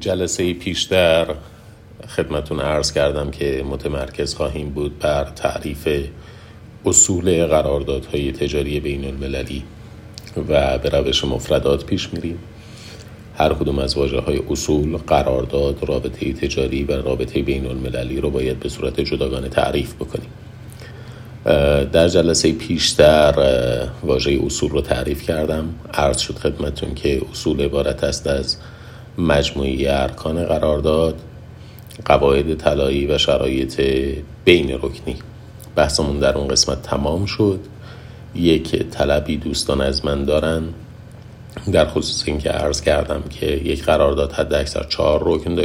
جلسه پیشتر خدمتون عرض کردم که متمرکز خواهیم بود بر تعریف اصول قراردادهای تجاری بین المللی و به روش مفردات پیش میریم. هر کدوم از واژه‌های اصول، قرارداد، رابطه تجاری و رابطه بین المللی رو باید به صورت جداگانه تعریف بکنیم. در جلسه پیشتر واژه اصول رو تعریف کردم. عرض شد خدمتون که اصول عبارت است از مجموعه ارکان قرارداد، قواعد طلایی و شرایط بین رکنی. بحثمون در اون قسمت تمام شد. یک طلبی دوستان از من دارن در خصوص این که عرض کردم که یک قرارداد حد اکثر 4 رکن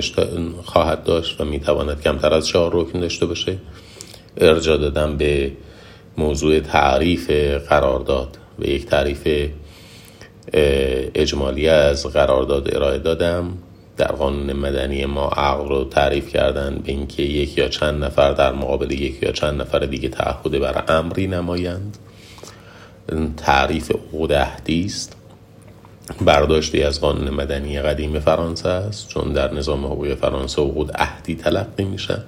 خواهد داشت و میتواند کمتر از 4 رکن داشته باشه. ارجاع دادم به موضوع تعریف قرارداد و یک تعریف اجمالی از قرارداد ارائه دادم. در قانون مدنی ما عقد رو تعریف کردن به اینکه یک یا چند نفر در مقابل یک یا چند نفر دیگه تعهد بر امری نمایند. تعریف عقد عهدی است، برداشتی از قانون مدنی قدیم فرانسه است، چون در نظام حقوقی فرانسه عقد عهدی تلقی میشن.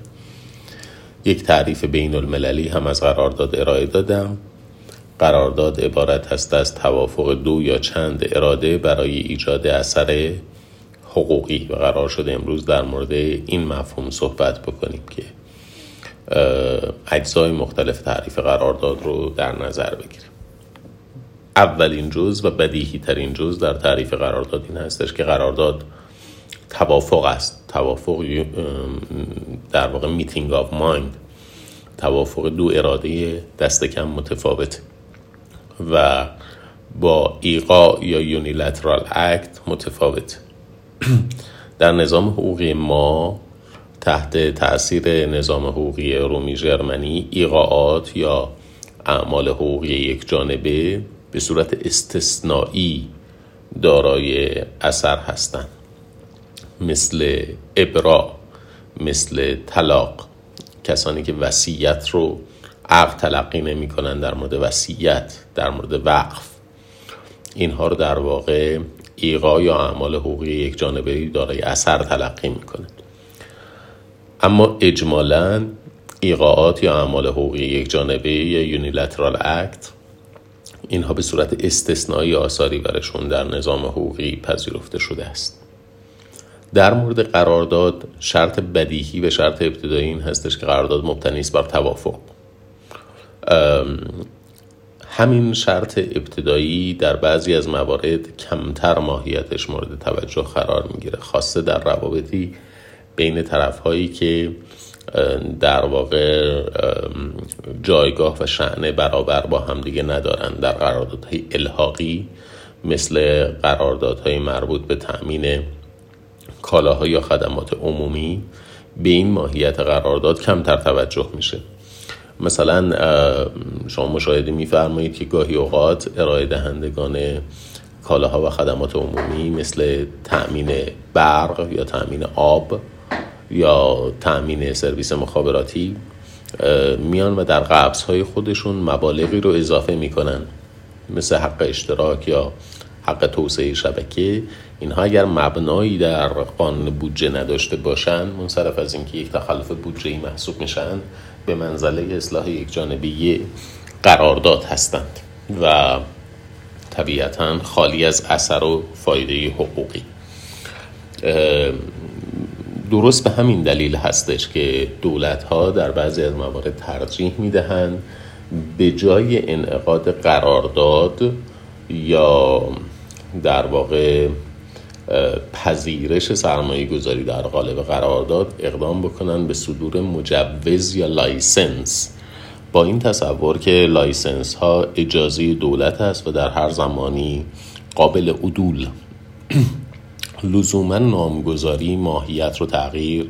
یک تعریف بین المللی هم از قرارداد ارائه دادم. قرارداد عبارت است از توافق دو یا چند اراده برای ایجاد اثر حقوقی و قرار شد امروز در مورد این مفهوم صحبت بکنیم که اجزای مختلف تعریف قرارداد رو در نظر بگیریم. اولین جزء و بدیهی ترین جزء در تعریف قرارداد این هستش که قرارداد توافق است. توافق در واقع میتینگ آف مایند، توافق دو اراده دست کم متفاوت و با ایقاع یا یونیلترال اکت متفاوت. در نظام حقوقی ما تحت تأثیر نظام حقوقی رومی جرمنی ایقاعات یا اعمال حقوقی یک جانبه به صورت استثنایی دارای اثر هستند، مثل ابرا، مثل طلاق. کسانی که وصیت رو عقد تلقی نمی کنن، در مورد وصیت، در مورد وقف، اینها رو در واقع ایقاع یا اعمال حقوقی یک جانبه دارای اثر تلقی می کنند. اما اجمالاً ایقاعات یا اعمال حقوقی یک جانبه یا یونیلترال اکت، اینها به صورت استثنایی آثاری برشون در نظام حقوقی پذیرفته شده است. در مورد قرارداد شرط بدیهی و شرط ابتدایی این هستش که قرارداد مبتنی است بر توافق. همین شرط ابتدایی در بعضی از موارد کمتر ماهیتش مورد توجه قرار میگیره، خاصه در روابطی بین طرفهایی که در واقع جایگاه و شأن برابر با هم دیگه ندارن. در قراردادهای الحاقی مثل قراردادهای مربوط به تأمین کالاها یا خدمات عمومی به این ماهیت قرارداد کمتر توجه میشه. مثلا شما مشاهده میفرمایید که گاهی اوقات ارائه دهندگان کالاها و خدمات عمومی مثل تأمین برق یا تأمین آب یا تأمین سرویس مخابراتی میان و در قبض‌های خودشون مبالغی رو اضافه میکنن، مثل حق اشتراک یا حق توسعه شبکه. اینها اگر مبنایی در قانون بودجه نداشته باشن، منصرف از اینکه یک تخلف بودجه‌ای محسوب میشن، به منزله اصلاح یک جانبی قرارداد هستند و طبیعتاً خالی از اثر و فایده حقوقی. درست به همین دلیل هستش که دولت‌ها در بعضی از موارد ترجیح میدهند به جای انعقاد قرارداد یا در واقع پذیرش سرمایه گذاری در قالب قرارداد اقدام بکنن به صدور مجوز یا لایسنس، با این تصور که لایسنس ها اجازه دولت است و در هر زمانی قابل عدول. لزوما نامگذاری ماهیت رو تغییر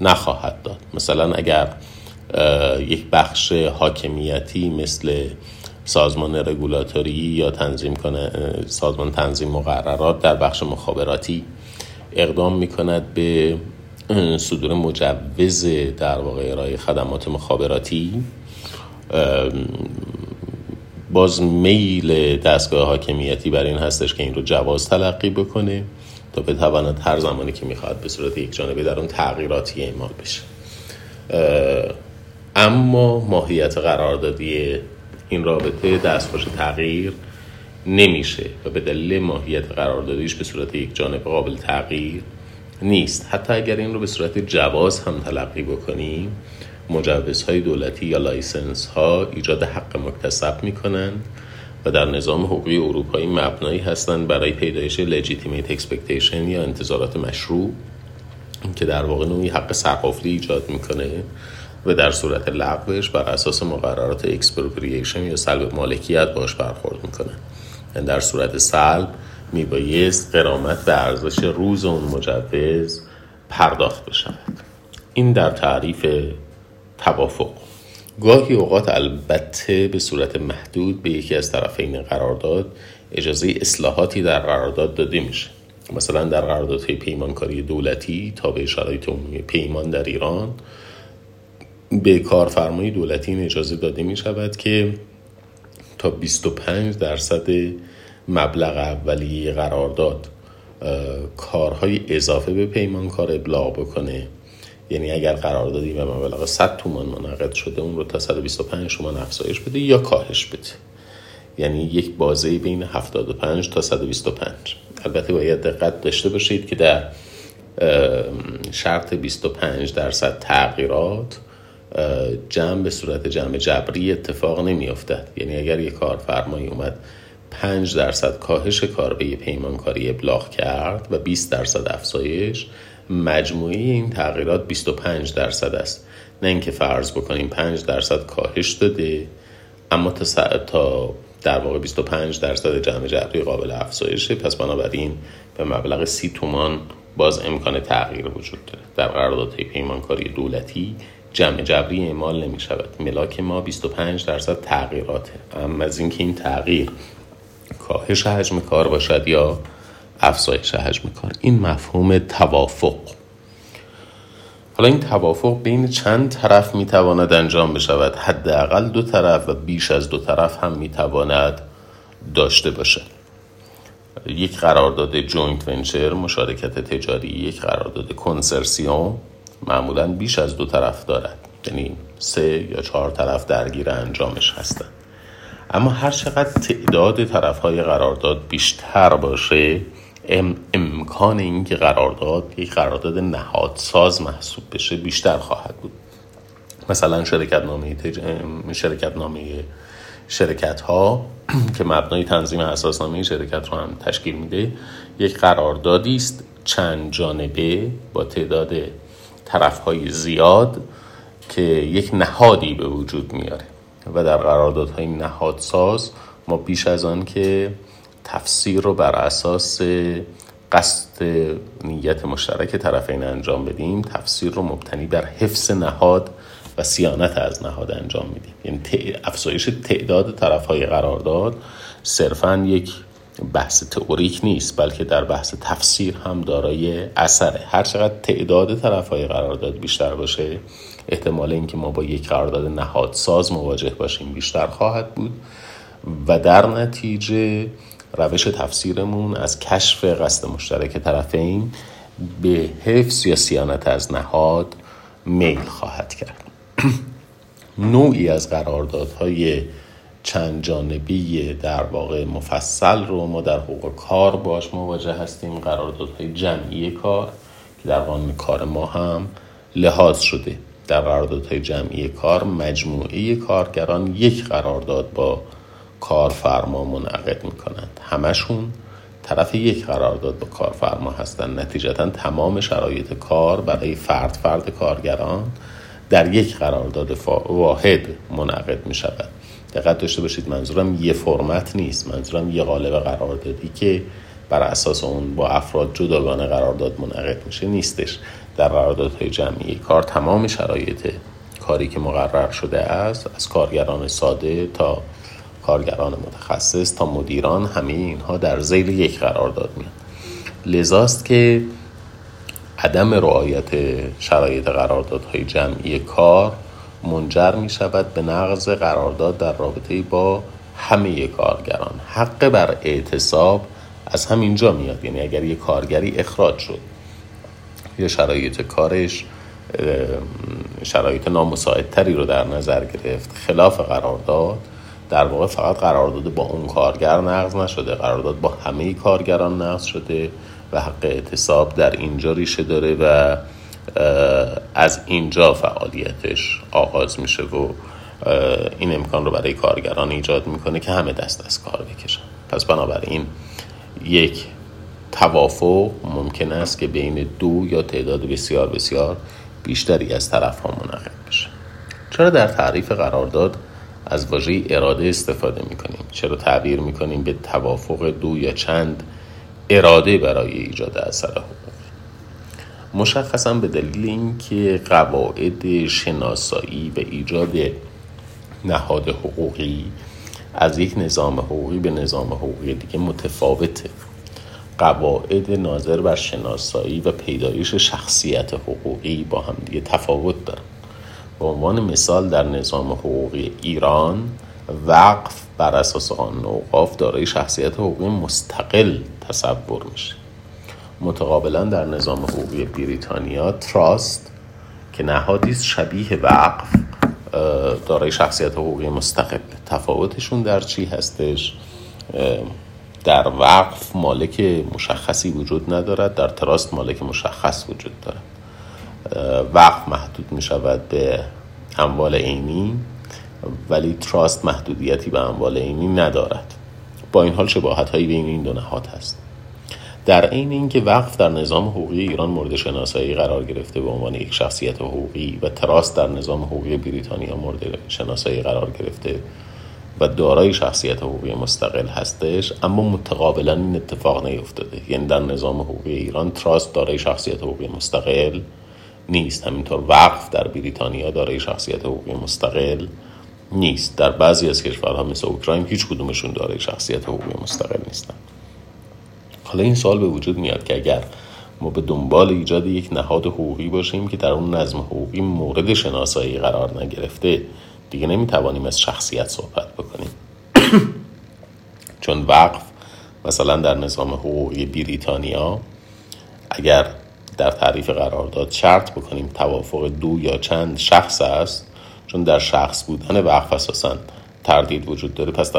نخواهد داد. مثلا اگر یک بخش حاکمیتی مثل سازمان رگولاتوری یا سازمان تنظیم مقررات در بخش مخابراتی اقدام می‌کند به صدور مجوز در واقع ارائه خدمات مخابراتی، باز میل دستگاه حاکمیتی بر این هستش که این رو جواز تلقی بکنه تا بتواند هر زمانی که میخواد به صورت یک جانبه در اون تغییراتی اعمال بشه. اما ماهیت قراردادی این رابطه دستخوش تغییر نمیشه و به دلیل ماهیت قراردادیش به صورت یک جانبه قابل تغییر نیست. حتی اگر این رو به صورت جواز هم تلقی بکنیم، مجوزهای دولتی یا لایسنس ها ایجاد حق مکتسب میکنند و در نظام حقوقی اروپایی مبنایی هستند برای پیدایش لجیتیمیت اکسپکتیشن یا انتظارات مشروع، که در واقع نوعی حق سقافلی ایجاد میکنه و در صورت لغوش بر اساس مقررات اکسپروپریشن یا سلب مالکیت باش برخورد میکنه. در صورت سلب میبایست غرامت به ارزش روز اون مجوز پرداخت بشود. این در تعریف توافق. گاهی اوقات البته به صورت محدود به یکی از طرفین قرارداد اجازه اصلاحاتی در قرارداد داده میشه. مثلا در قراردادهای پیمانکاری دولتی تابع شرایط عمومی پیمان در ایران به کارفرمای دولتی این اجازه داده می شود که تا 25% مبلغ اولیه قرارداد کارهای اضافه به پیمانکار ابلاغ بکنه. یعنی اگر قراردادی به مبلغ 100 تومان منعقد شده، اون رو تا 125 تومان افزایش بده یا کاهش بده. یعنی یک بازه بین 75 تا 125. البته باید دقت داشته باشید که در شرط 25% تغییرات جمع به صورت جمع جبری اتفاق نمی افتد. یعنی اگر یک کارفرمای اومد 5% کاهش کار به پیمانکاری ابلاغ کرد و 20% افزایش، مجموعی این تغییرات 25% است. نه اینکه فرض بکنیم 5% کاهش داده اما تا در واقع 25% جمع جبری قابل افزایشه، پس بنابراین به مبلغ 30 تومان باز امکان تغییر وجود داره. در قراردادهای پیمانکاری دولتی جمع جبری اعمال نمی شود. ملاک ما 25% تغییراته، اما از اینکه این تغییر کاهش حجم کار باشد یا افزایش حجم کار. این مفهوم توافق. حالا این توافق بین چند طرف می تواند انجام بشود؟ حداقل 2 طرف و بیش از 2 طرف هم می تواند داشته باشد. یک قرارداد جوینت ونچر، مشارکت تجاری، یک قرارداد کنسرسیوم معمولاً بیش از 2 طرف دارد، یعنی 3 یا 4 طرف درگیر انجامش هستند. اما هر چقدر تعداد طرف‌های قرارداد بیشتر باشه، امکان این که قرارداد یک قرارداد نهادساز محسوب بشه بیشتر خواهد بود. مثلا شرکت‌ها که مبنای تنظیم اساسنامه شرکت رو هم تشکیل میده، یک قراردادی است چند جانبه با تعداد طرف‌های زیاد که یک نهادی به وجود میاره و در قراردادهای نهادساز ما بیش از آن که تفسیر رو بر اساس قصد نیت مشترک طرفین انجام بدیم، تفسیر رو مبتنی بر حفظ نهاد و صیانت از نهاد انجام میدیم. یعنی افزایش تعداد طرف‌های قرارداد صرفاً یک بحث تئوریک نیست، بلکه در بحث تفسیر هم دارای اثره. هر چقدر تعداد طرف‌های قرارداد بیشتر باشه، احتمال اینکه ما با یک قرارداد نهادساز مواجه باشیم بیشتر خواهد بود و در نتیجه روش تفسیرمون از کشف قصد مشترک طرفین به حفظ یا صیانت از نهاد میل خواهد کرد. نوعی از قراردادهای چند جانبی در واقع مفصل رو ما در حقوق کار باش مواجه هستیم، قراردادهای جمعی کار که در قانون کار ما هم لحاظ شده. در قراردادهای جمعی کار مجموعه کارگران یک قرارداد با کارفرما منعقد می‌کنند. همشون طرف یک قرارداد با کارفرما هستند. نتیجتاً تمام شرایط کار برای فرد فرد کارگران در یک قرارداد واحد منعقد می‌شود. دقت داشته باشید، منظورم یه فرمت نیست، منظورم یه قالب قراردادی که بر اساس اون با افراد جداگانه قرارداد منعقد میشه نیستش. در قراردادهای جمعی کار تمام شرایط کاری که مقرر شده است، از کارگران ساده تا کارگران متخصص تا مدیران، همه اینها در زیر یک قرارداد میان. لذاست که عدم رعایت شرایط قراردادهای جمعی کار منجر می شود به نقض قرارداد در رابطه با همه کارگران. حق بر اعتصاب از همینجا میاد. یعنی اگر یه کارگری اخراج شد یا شرایط کارش شرایط نامساعدتری رو در نظر گرفت خلاف قرارداد، در واقع فقط قرارداد با اون کارگر نقض نشده، قرارداد با همه کارگران نقض شده و حق اعتصاب در اینجا ریشه داره و از اینجا فعالیتش آغاز میشه و این امکان رو برای کارگران ایجاد میکنه که همه دست از کار بکشن. پس بنابراین یک توافق ممکن است که بین دو یا تعداد بسیار بسیار بیشتری از طرف ها منعقد بشه. چرا در تعریف قرارداد از واژه اراده استفاده میکنیم؟ چرا تعبیر میکنیم به توافق دو یا چند اراده برای ایجاد اثر حقوق؟ مشخصا به دلیل اینکه قواعد شناسایی و ایجاد نهاد حقوقی از یک نظام حقوقی به نظام حقوقی دیگه متفاوته. قواعد ناظر بر شناسایی و پیدایش شخصیت حقوقی با هم دیگه تفاوت دارن. به عنوان مثال در نظام حقوقی ایران وقف بر اساس قانون اوقاف دارای شخصیت حقوقی مستقل تصور میشه. متقابلا در نظام حقوقی بریتانیا تراست که نهادی شبیه وقف دارای شخصیت حقوقی مستقل. تفاوتشون در چی هستش؟ در وقف مالک مشخصی وجود ندارد، در تراست مالک مشخص وجود دارد. وقف محدود می شود به اموال عینی ولی تراست محدودیتی به اموال عینی ندارد. با این حال شباهت هایی بین این دو نهاد هست. در عین اینکه وقف در نظام حقوقی ایران مورد شناسایی قرار گرفته به عنوان یک شخصیت حقوقی و تراست در نظام حقوقی بریتانیا مورد شناسایی قرار گرفته و دارای شخصیت حقوقی مستقل هستش، اما متقابلا این اتفاق نیفتاده. یعنی در نظام حقوقی ایران تراست دارای شخصیت حقوقی مستقل نیست، همینطور وقف در بریتانیا دارای شخصیت حقوقی مستقل نیست. در بعضی از کشورها مثل اوکراین هیچ کدومشون دارای شخصیت حقوقی مستقل نیستن. حالا این سوال به وجود میاد که اگر ما به دنبال ایجاد یک نهاد حقوقی باشیم که در اون نظم حقوقی مورد شناسایی قرار نگرفته، دیگه نمیتوانیم از شخصیت صحبت بکنیم. چون وقف مثلا در نظام حقوقی بریتانیا اگر در تعریف قرارداد شرط بکنیم توافق دو یا چند شخص است، چون در شخص بودن وقف اساساً تردید وجود داره، پس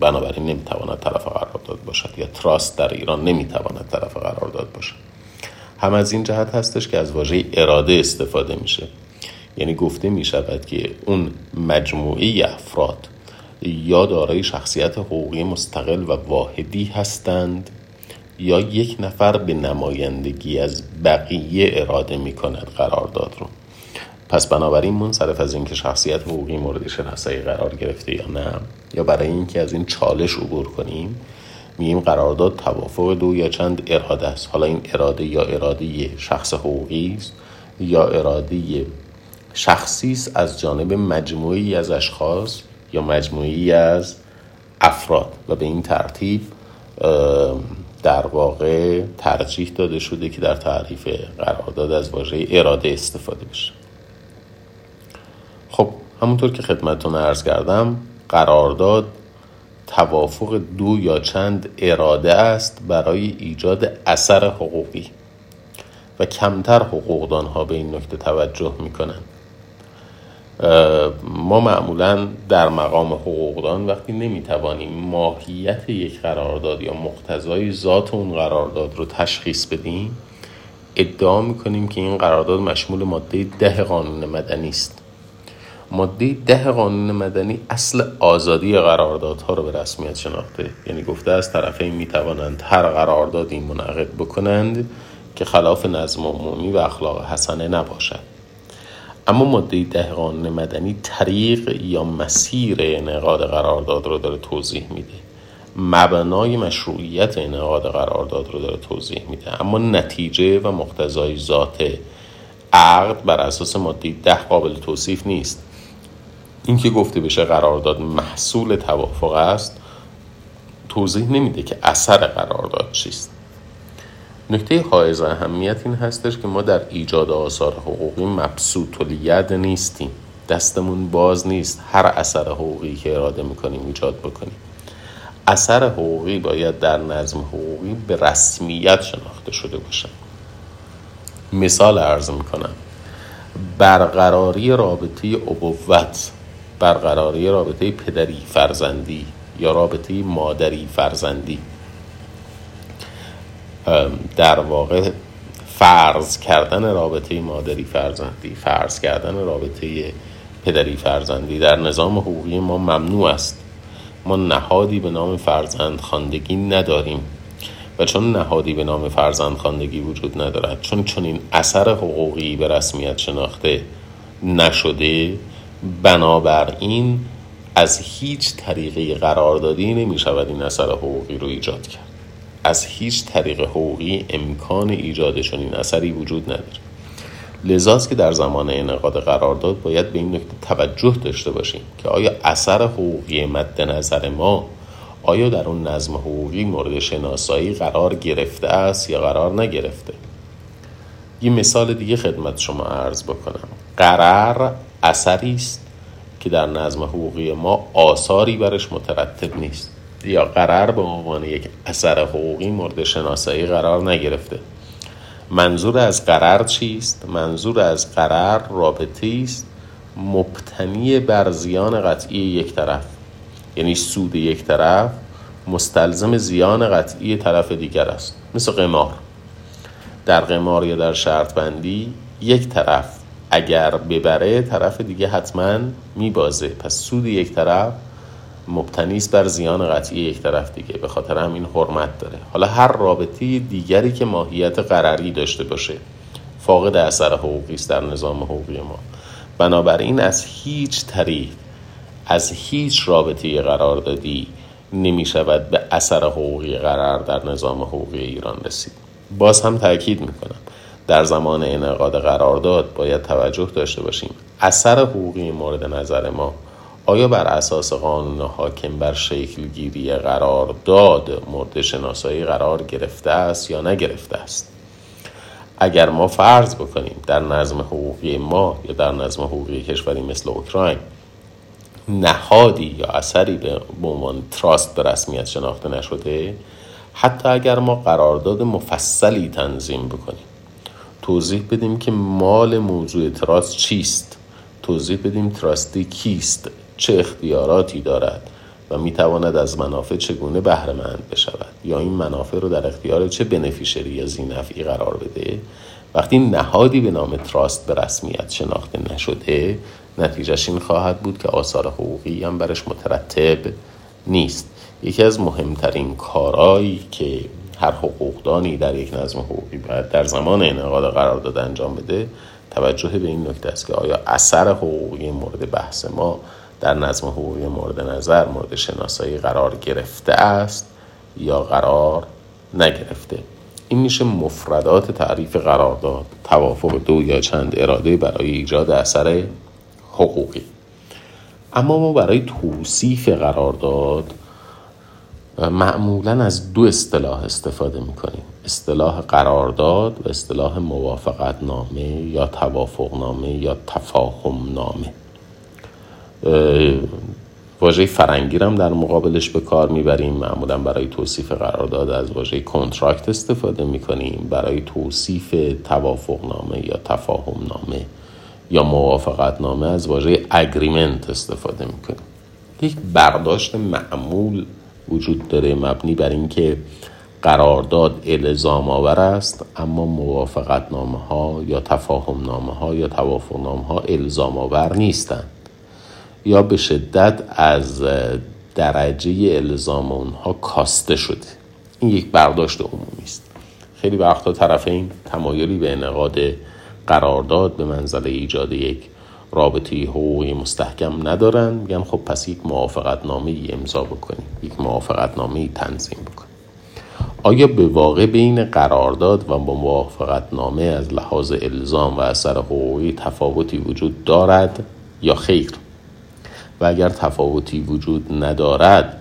بنابراین نمیتواند طرف قرارداد باشد یا تراست در ایران نمیتواند طرف قرارداد باشد. هم از این جهت هستش که از واژه اراده استفاده میشه. یعنی گفته میشود که اون مجموعه افراد یا دارای شخصیت حقوقی مستقل و واحدی هستند یا یک نفر به نمایندگی از بقیه اراده میکند قرارداد رو. پس بنابراین منصرف از اینکه شخصیت حقوقی مورد شناسایی قرار گرفته یا نه، یا برای اینکه از این چالش عبور کنیم، میگیم قرارداد توافق دو یا چند اراده است. حالا این اراده یا اراده شخص حقوقی است یا اراده شخصی است از جانب مجموعی از اشخاص یا مجموعی از افراد، و به این ترتیب در واقع ترجیح داده شده که در تعریف قرارداد از واژه اراده استفاده بشه. خب همونطور که خدمتتون عرض کردم، قرارداد توافق دو یا چند اراده است برای ایجاد اثر حقوقی و کمتر حقوقدانها به این نکته توجه میکنن. ما معمولا در مقام حقوقدان وقتی نمیتوانیم ماهیت یک قرارداد یا مقتضای ذات اون قرارداد رو تشخیص بدیم، ادعا میکنیم که این قرارداد مشمول ماده 10 قانون مدنی است. ماده 10 قانون مدنی اصل آزادی قراردادها رو به رسمیت شناخته. یعنی گفته از طرفین میتوانند هر قراردادی منعقد بکنند که خلاف نظم عمومی و اخلاق حسنه نباشد. اما ماده 10 قانون مدنی طریق یا مسیر انعقاد قرارداد رو داره توضیح میده، مبنای مشروعیت انعقاد قرارداد رو داره توضیح میده، اما نتیجه و مقتضای ذات عقد بر اساس ماده 10 قابل توصیف نیست. این که گفته بشه قرارداد محصول توافق است توضیح نمیده که اثر قرارداد چیست. نکته حائز اهمیت این هستش که ما در ایجاد آثار حقوقی مبسوط الید نیستیم. دستمون باز نیست هر اثر حقوقی که اراده میکنیم ایجاد بکنیم. اثر حقوقی باید در نظم حقوقی به رسمیت شناخته شده باشد. مثال عرض میکنم: برقراری رابطه ابوت، برقراری رابطه پدری فرزندی یا رابطه مادری فرزندی، در واقع فرض کردن رابطه مادری فرزندی، فرض کردن رابطه پدری فرزندی در نظام حقوقی ما ممنوع است. ما نهادی به نام فرزندخواندگی نداریم و چون نهادی به نام فرزندخواندگی وجود ندارد، چون این اثر حقوقی به رسمیت شناخته نشده، بنابراین از هیچ طریقی قراردادی نمی شود این اثر حقوقی رو ایجاد کرد. از هیچ طریق حقوقی امکان ایجاد چنین اثری وجود نداره. لذاست که در زمان انعقاد قرارداد باید به این نکته توجه داشته باشیم که آیا اثر حقوقی مد نظر ما آیا در اون نظم حقوقی مورد شناسایی قرار گرفته است یا قرار نگرفته. یه مثال دیگه خدمت شما عرض بکنم: قرار اثری است که در نظم حقوقی ما آثاری برش مترتب نیست، یا قرار به عنوان یک اثر حقوقی مورد شناسایی قرار نگرفته. منظور از قرار چیست؟ منظور از قرار رابطه‌ای است مبتنی بر زیان قطعی یک طرف، یعنی سود یک طرف مستلزم زیان قطعی طرف دیگر است. مثل قمار. در قمار یا در شرط بندی یک طرف اگر ببره طرف دیگه حتما میبازه، پس سود یک طرف مبتنی است بر زیان قطعی یک طرف دیگه، به خاطر همین حرمت داره. حالا هر رابطه دیگری که ماهیت قراری داشته باشه فاقد اثر حقوقی است در نظام حقوقی ما. بنابراین از هیچ طریق، از هیچ رابطه قراردادی نمی شود به اثر حقوقی قرار در نظام حقوقی ایران رسید. باز هم تاکید میکنم در زمان انعقاد قرارداد باید توجه داشته باشیم اثر حقوقی مورد نظر ما آیا بر اساس قانون حاکم بر شکلگیری قرارداد مورد شناسایی قرار گرفته است یا نگرفته است. اگر ما فرض بکنیم در نظم حقوقی ما یا در نظم حقوقی کشوری مثل اوکراین نهادی یا اثری به عنوان تراست به رسمیت شناخته نشده، حتی اگر ما قرارداد مفصلی تنظیم بکنیم، توضیح بدیم که مال موضوع تراست چیست، توضیح بدیم تراستی کیست، چه اختیاراتی دارد و میتواند از منافع چگونه بهره مند بشود یا این منافع رو در اختیار چه بنفیشری یا ذینفعی قرار بده، وقتی نهادی به نام تراست به رسمیت شناخته نشده نتیجهش این خواهد بود که آثار حقوقی هم برش مترتب نیست. یکی از مهمترین کارهایی که هر حقوقدانی در یک نظم حقوقی باید در زمان انعقاد قرارداد انجام بده توجه به این نکته است که آیا اثر حقوقی مورد بحث ما در نظم حقوقی مورد نظر مورد شناسایی قرار گرفته است یا قرار نگرفته. این میشه مفردات تعریف قرارداد، توافق دو یا چند اراده برای ایجاد اثر حقوقی. اما ما برای توصیف قرارداد معمولا از دو اصطلاح استفاده میکنیم: اصطلاح قرارداد و اصطلاح موافقت نامه یا توافق نامه یا تفاهم نامه. واژه فرنگی هم در مقابلش به کار میبریم. معمولا برای توصیف قرارداد از واژه کنترکت استفاده میکنیم، برای توصیف توافق نامه یا تفاهم نامه یا موافقت نامه از واژه اگریمنت استفاده میکنیم. یک برداشت معمول وجود داره مبنی بر اینکه قرارداد الزام آور است اما موافقت نامه ها یا تفاهم نامه ها یا توافق نامه ها الزام آور نیستند یا به شدت از درجه الزام اونها کاسته شده. این یک برداشت عمومی است. خیلی وقتا طرفین تمایلی به انعقاد قرارداد به منزله ایجاد یک رابطه حقوقی مستحکم ندارن، میگن خب پس یک موافقت نامه ای امضا بکنیم، یک موافقت نامه ای تنظیم بکنیم. آیا به واقع بین قرارداد و با موافقت نامه از لحاظ الزام و اثر حقوقی تفاوتی وجود دارد یا خیر؟ و اگر تفاوتی وجود ندارد،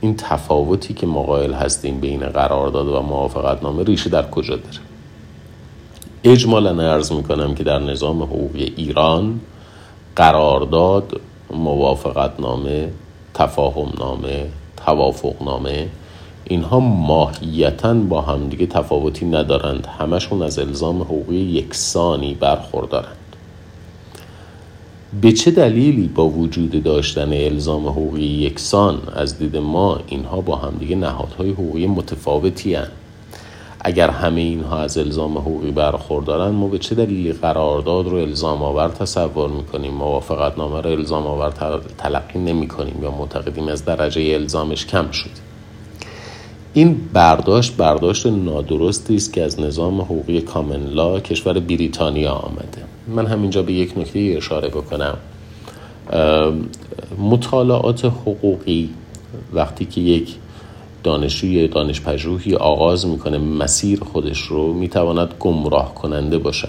این تفاوتی که ما قائل هستیم بین قرارداد و موافقت نامه ریشه در کجا داره؟ اجمالا عرض میکنم که در نظام حقوقی ایران قرارداد، موافقت نامه، تفاهم نامه، توافقنامه، اینها ماهیتاً با همدیگه تفاوتی ندارند، همشون از الزام حقوقی یکسانی برخوردارند. به چه دلیلی با وجود داشتن الزام حقوقی یکسان از دید ما اینها با همدیگه نهادهای حقوقی متفاوتی هستند؟ اگر همه اینها از الزام حقوقی برخوردارند، ما به چه دلیلی قرارداد رو الزام آور تصور میکنیم، موافقتنامه رو الزام آور تلقی نمیکنیم یا معتقدیم از درجه الزامش کم شد؟ این برداشت نادرستی است که از نظام حقوقی کامن لا کشور بریتانیا آمده. من همینجا به یک نکته اشاره بکنم. مطالعات حقوقی وقتی که یک دانشجوی دانشپژوهی آغاز میکنه مسیر خودش رو، میتواند گمراه کننده باشد،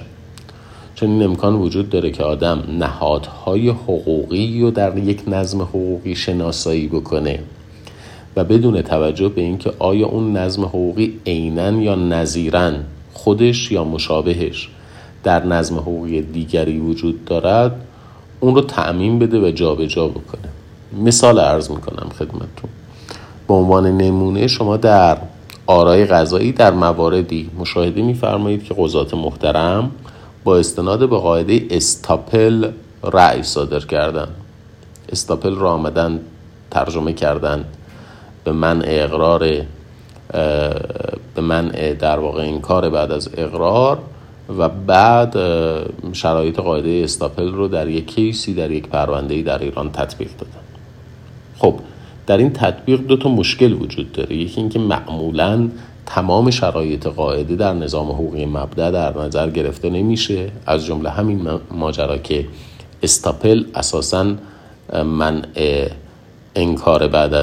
چون این امکان وجود داره که آدم نهادهای حقوقی رو در یک نظم حقوقی شناسایی بکنه و بدون توجه به اینکه آیا اون نظم حقوقی عیناً یا نظیراً خودش یا مشابهش در نظم حقوقی دیگری وجود دارد، اون رو تعمیم بده و جابجا بکنه. مثال عرض میکنم خدمتتون. به عنوان نمونه شما در آرای قضایی در مواردی مشاهده میفرمایید که قضات محترم با استناد به قاعده استاپل رأی صادر کردن. استاپل را آمدن ترجمه کردن به منع در واقع انکار بعد از اقرار، و بعد شرایط قاعده استاپل رو در یک کیسی در یک پرونده‌ای در ایران تطبیق دادن. خب در این تطبیق دو تا مشکل وجود داره. یکی این که معمولاً تمام شرایط قاعده در نظام حقوقی مبدا در نظر گرفته نمیشه، از جمله همین ماجرا که استاپل اساساً منع انکار بعد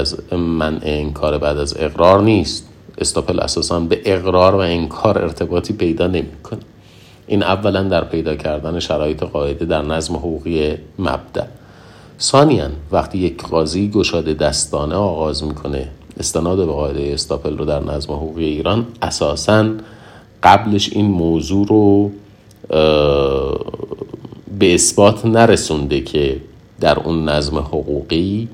از اقرار نیست. استاپل اساساً به اقرار و انکار ارتباطی پیدا نمی‌کنه. این اولاً در پیدا کردن شرایط قاعده در نظم حقوقی مبدا. ثانیاً وقتی یک قاضی گشاده دستانه آغاز میکنه استناد به قاعده استاپل رو در نظم حقوقی ایران، اساساً قبلش این موضوع رو به اثبات نرسونده که در اون نظم حقوقی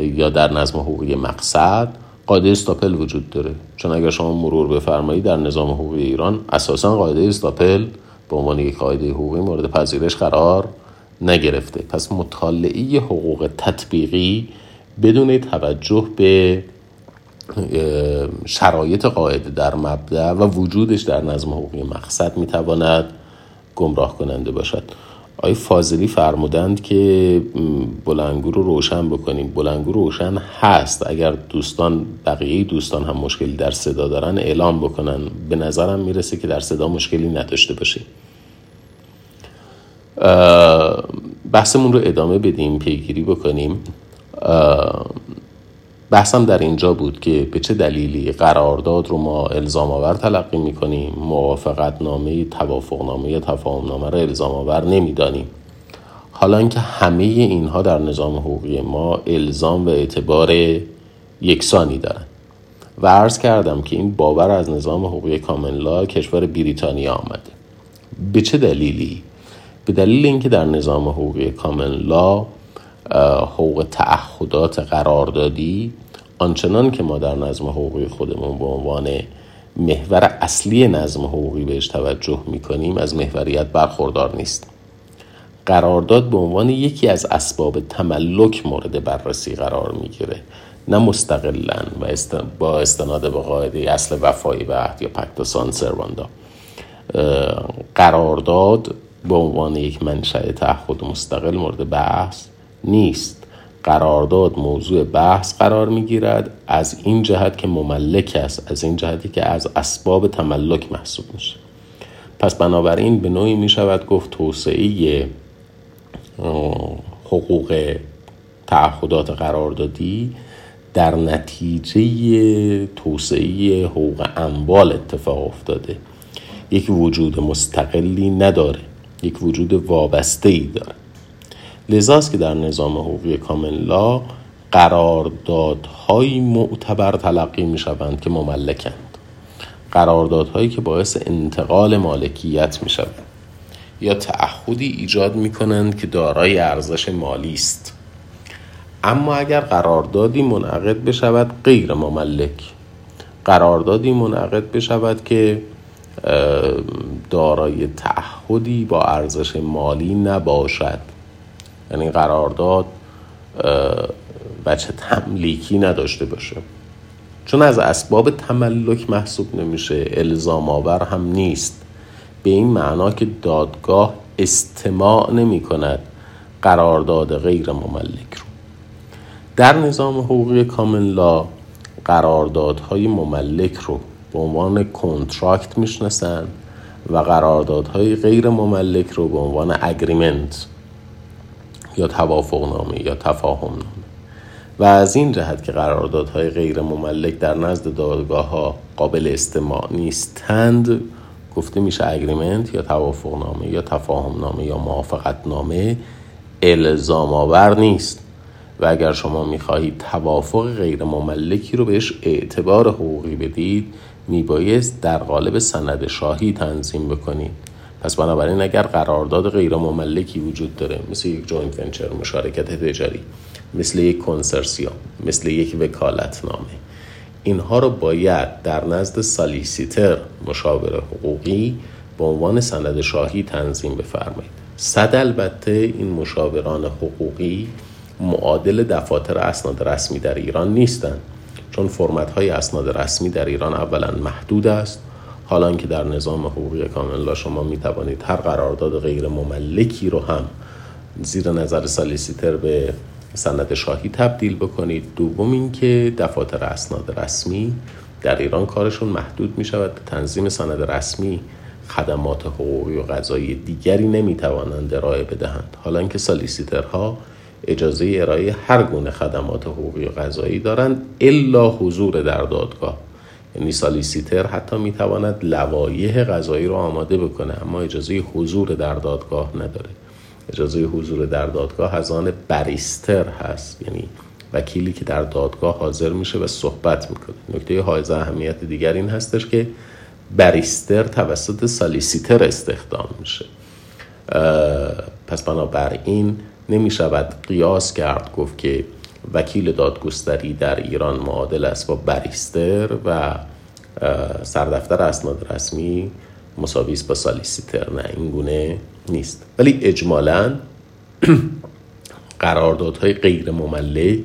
یا در نظم حقوقی مقصد قاعده استاپل وجود داره. چون اگر شما مرور بفرمایید در نظام حقوقی ایران اساساً قاعده استاپل به عنوان یک قاعده حقوقی مورد پذیرش قرار نگرفته. پس مطالعه حقوق تطبیقی بدون توجه به شرایط قاعده در مبدا و وجودش در نظم حقوقی مقصد میتواند گمراه کننده باشد. آقای فاضلی فرمودند که بلنگو رو روشن بکنیم. بلنگو روشن هست. اگر بقیه دوستان هم مشکلی در صدا دارن اعلام بکنن. به نظرم میرسه که در صدا مشکلی نداشته باشه. بحثمون رو ادامه بدیم، پیگیری بکنیم. بحثم در اینجا بود که به چه دلیلی قرارداد رو ما الزام آور تلقی میکنیم، موافقتنامه، توافقنامه یا تفاهمنامه رو الزام آور نمیدانیم. حالا اینکه همه اینها در نظام حقوقی ما الزام و اعتبار یکسانی دارن و عرض کردم که این باور از نظام حقوقی کامن لا کشور بریتانیا آمده. به چه دلیلی؟ به دلیل اینکه در نظام حقوقی کامن لا حقوق تعهدات قراردادی آنچنان که ما در نظم حقوقی خودمون به عنوان محور اصلی نظم حقوقی بهش توجه میکنیم از محوریت برخوردار نیست. قرارداد به عنوان یکی از اسباب تملک مورد بررسی قرار میگیره، نه مستقلاً و با استناد به قاعده اصل وفای به عهد یا پکت سان سروندا. قرارداد به عنوان یک منشأ تعهد مستقل مورد بحث نیست. قرارداد موضوع بحث قرار میگیرد از این جهت که مملک است، از این جهتی که از اسباب تملک محسوب میشه. پس بنابراین به نوعی میشود گفت توسعه حقوق تعهدات قراردادی در نتیجه توسعه حقوق اموال اتفاق افتاده. یک وجود مستقلی نداره، یک وجود وابسته‌ای داره. لذاست که در نظام حقوقی کامن لا قراردادهای معتبر تلقی می شوند که مملکند، قراردادهایی که باعث انتقال مالکیت می شوند یا تعهدی ایجاد می کنند که دارای ارزش مالی است. اما اگر قراردادی منعقد بشود غیر مملک، قراردادی منعقد بشود که دارای تعهدی با ارزش مالی نباشد، یعنی قرارداد بچه تملیکی نداشته باشه، چون از اسباب تملک محسوب نمیشه، الزام آور هم نیست، به این معنا که دادگاه استماع نمی کند قرارداد غیر مملک رو. در نظام حقوقی کامن لا قراردادهای مملک رو به عنوان کنترکت میشناسن و قراردادهای غیر مملک رو به عنوان اگریمنت یا توافقنامه یا تفاهمنامه. و از این جهت که قراردادهای غیر مملک در نزد دادگاه‌ها قابل استماع نیستند، گفته میشه اگریمنت یا توافقنامه یا تفاهمنامه یا موافقتنامه الزام آور نیست. و اگر شما میخواهید توافق غیر مملکی رو بهش اعتبار حقوقی بدید، میبایست در قالب سند شاهی تنظیم بکنید. پس بنابراین اگر قرارداد غیر مملکی وجود داره، مثل یک جوینت ونچر، مشارکت تجاری، مثل یک کنسرسیوم، مثل یک وکالتنامه، اینها رو باید در نزد سالیسیتر، مشاور حقوقی، به عنوان سند شاهی تنظیم بفرمایید. صد البته این مشاوران حقوقی معادل دفاتر اسناد رسمی در ایران نیستند، چون فرمت‌های اسناد رسمی در ایران اولا محدود است. حالا که در نظام حقوقی کامن لا شما می توانید هر قرارداد غیر مملکی رو هم زیر نظر سالیسیتر به سند شاهی تبدیل بکنید. دوم این که دفاتر اسناد رسمی در ایران کارشون محدود می شود به تنظیم سند رسمی، خدمات حقوقی و قضایی دیگری نمی توانند ارائه بدهند. حالا که سالیسیترها اجازه ارائه هر گونه خدمات حقوقی و قضایی دارند الا حضور در دادگاه، یعنی سالیسیتر حتی میتواند لوایح قضایی رو آماده بکنه اما اجازه حضور در دادگاه نداره. اجازه حضور در دادگاه از آن بریستر هست، یعنی وکیلی که در دادگاه حاضر میشه و صحبت میکنه. نکته حائز اهمیت دیگر این هستش که بریستر توسط سالیسیتر استخدام میشه. پس بنابراین نمی شود قیاس کرد گفت که وکیل دادگستری در ایران معادل است با بریستر و سردفتر اسناد رسمی مساوی است با سالیسیتر، نه این گونه نیست. ولی اجمالاً قراردادهای غیر مملک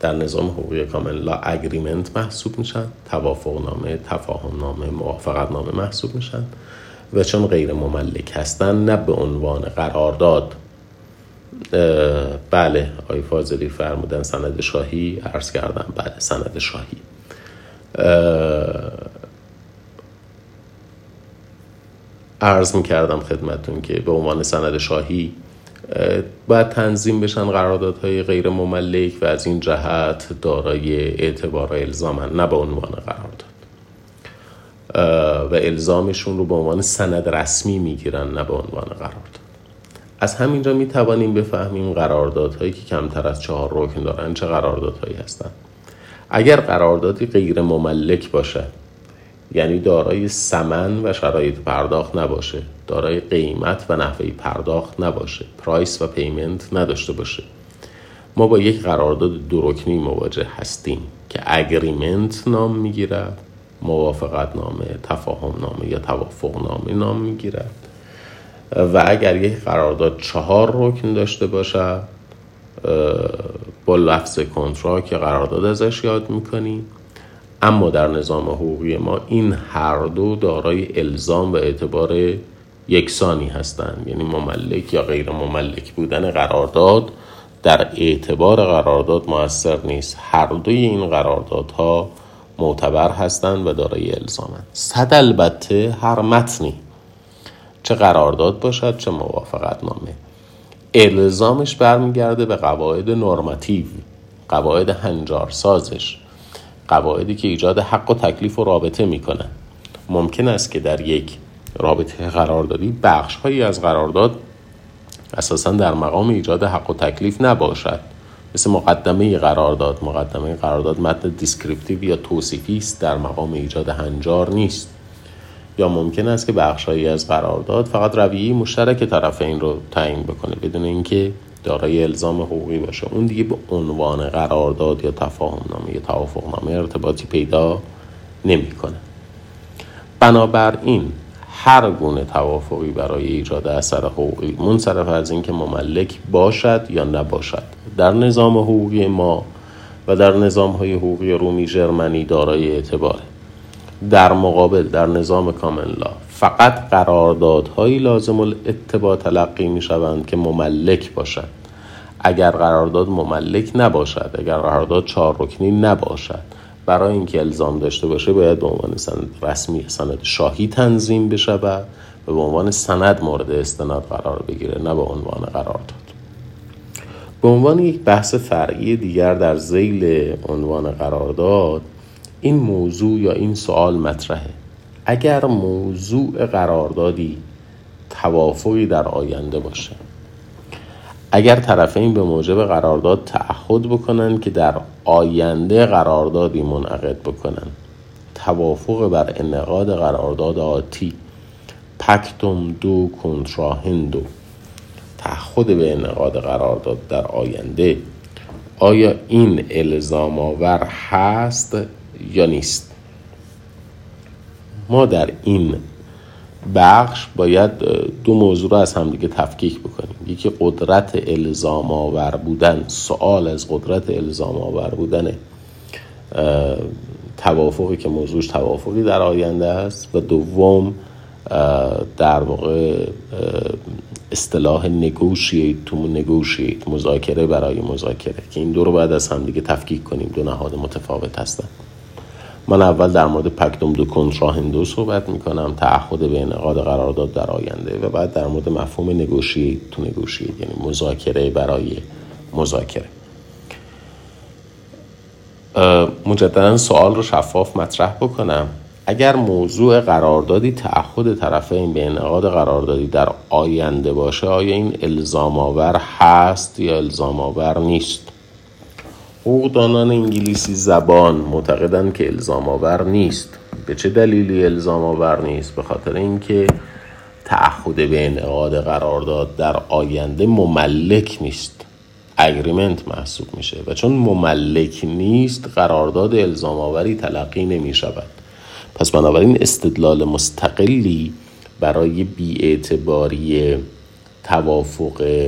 در نظام حقوقی کامن لا اگریمنت محسوب میشن، توافقنامه، تفاهمنامه، موافقتنامه محسوب میشن و چون غیر مملک هستن نه به عنوان قرارداد. بله آقای فاضلی فرمودن سند شاهی، عرض کردم بله سند شاهی. عرض میکردم خدمتون که به عنوان سند شاهی باید تنظیم بشن قراردادهای غیر مملک و از این جهت دارای اعتبار الزامن نه به عنوان قرارداد و الزامشون رو به عنوان سند رسمی میگیرن نه به عنوان قرارداد. از همینجا می توانیم بفهمیم قراردادهایی که کمتر از 4 رکن دارن چه قراردادهایی هستند. اگر قراردادی غیر مملک باشه، یعنی دارای ثمن و شرایط پرداخت نباشه، دارای قیمت و نحوه پرداخت نباشه، پرایس و پیمنت نداشته باشه، ما با یک قرارداد 2 رکنی مواجه هستیم که اگریمنت نام میگیرد، موافقت نامه، تفاهم نامه یا توافق نامه نام میگیرد. و اگر یک قرارداد 4 رکن داشته باشه، با لفظ کنترکت که قرارداد ازش یاد میکنیم، اما در نظام حقوقی ما این هر دو دارای الزام و اعتبار یکسانی هستند، یعنی مملک یا غیر مملک بودن قرارداد در اعتبار قرارداد مؤثر نیست. هر دوی این قراردادها معتبر هستند و دارای الزامند. صد البته هر متنی چه قرارداد باشد چه موافقت نامه الزامش برمیگرده به قواعد نرماتیو، قواعد هنجار سازش، قواعدی که ایجاد حق و تکلیف و رابطه میکنن. ممکن است که در یک رابطه قراردادی بخشهایی از قرارداد اساساً در مقام ایجاد حق و تکلیف نباشد، مثل مقدمه قرارداد. مقدمه قرارداد متن دیسکریپتیو یا توصیفی است، در مقام ایجاد هنجار نیست. یا ممکن است که بخشایی از قرارداد فقط رویه مشترک طرفین رو تعیین بکنه بدون اینکه دارای الزام حقوقی باشه، اون دیگه به عنوان قرارداد یا تفاهمنامه یا توافقنامه ارتباطی پیدا نمی‌کنه. بنابراین هر گونه توافقی برای ایجاد اثر حقوقی منصرف از اینکه مملک باشد یا نباشد در نظام حقوقی ما و در نظام‌های حقوقی رومی جرمنی دارای اعتباره. در مقابل در نظام کامن لا فقط قراردادهایی لازم الاتباع تلقی میشوند که مملک باشد. اگر قرارداد مملک نباشد، اگر قرارداد چهار رکنی نباشد، برای اینکه الزام داشته باشه باید به عنوان سند رسمی سند شاهی تنظیم بشه و به عنوان سند مورد استناد قرار بگیره، نه به عنوان قرارداد. به عنوان یک بحث فرعی دیگر در ذیل عنوان قرارداد این موضوع یا این سوال مطرحه: اگر موضوع قراردادی توافقی در آینده باشه، اگر طرفین به موجب قرارداد تعهد بکنن که در آینده قراردادی منعقد بکنن، توافق بر انعقاد قرارداد آتی، پکتوم دو کنتراهندو، تعهد به انعقاد قرارداد در آینده، آیا این الزام آور هست یا نیست؟ ما در این بخش باید دو موضوع رو از همدیگه تفکیک بکنیم. یکی قدرت الزام آور بودن، سوال از قدرت الزام آور بودن توافقی که موضوعش توافقی در آینده است، و دوم در واقع اصطلاح نگوشیت، مذاکره برای مذاکره، که این دو رو باید از همدیگه تفکیک کنیم. دو نهاد متفاوت هستند. من اول در مورد پکتوم دو کنتراهندو صحبت میکنم، تعهد به انعقاد قرارداد در آینده، و بعد در مورد مفهوم نگوشیت، یعنی مذاکره برای مذاکره. مجددا سوال رو شفاف مطرح بکنم: اگر موضوع قراردادی تعهد طرفین به انعقاد قراردادی در آینده باشه، آیا این الزام آور هست یا الزام آور نیست؟ حقوقدانان انگلیسی زبان معتقدند که الزام آور نیست. به چه دلیلی الزام آور نیست؟ به خاطر اینکه تعهد به انعقاد قرارداد در آینده مملک نیست، اگریمنت محسوب میشه، و چون مملک نیست قرارداد الزام آوری تلقی نمی شود. پس بنابراین استدلال مستقلی برای بی‌اعتباری توافق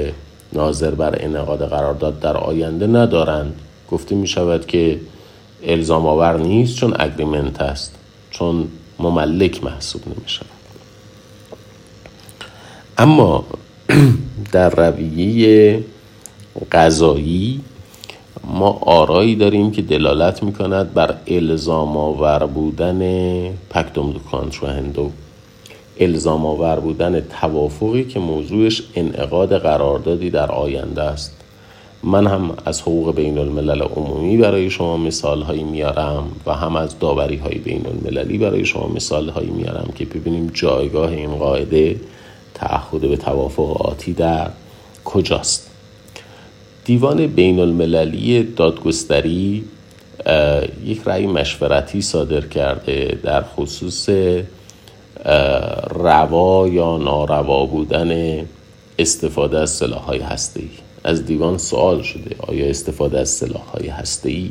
ناظر بر انعقاد قرارداد در آینده ندارند. گفته می شود که الزام آور نیست چون اگریمنت است، چون مملک محسوب نمی شود. اما در رویه قضایی ما آرایی داریم که دلالت می کند بر الزام آور بودن پکتوم دو کانتراهندو، الزام آور بودن توافقی که موضوعش انعقاد قراردادی در آینده است. من هم از حقوق بین الملل عمومی برای شما مثال هایی میارم و هم از داوری های بین المللی برای شما مثال هایی میارم که ببینیم جایگاه این قاعده تعهد به توافق آتی در کجاست. دیوان بین المللی دادگستری یک رأی مشورتی صادر کرده در خصوص روا یا ناروا بودن استفاده از سلاح‌های هسته‌ای. از دیوان سوال شده آیا استفاده از سلاح‌های هسته‌ای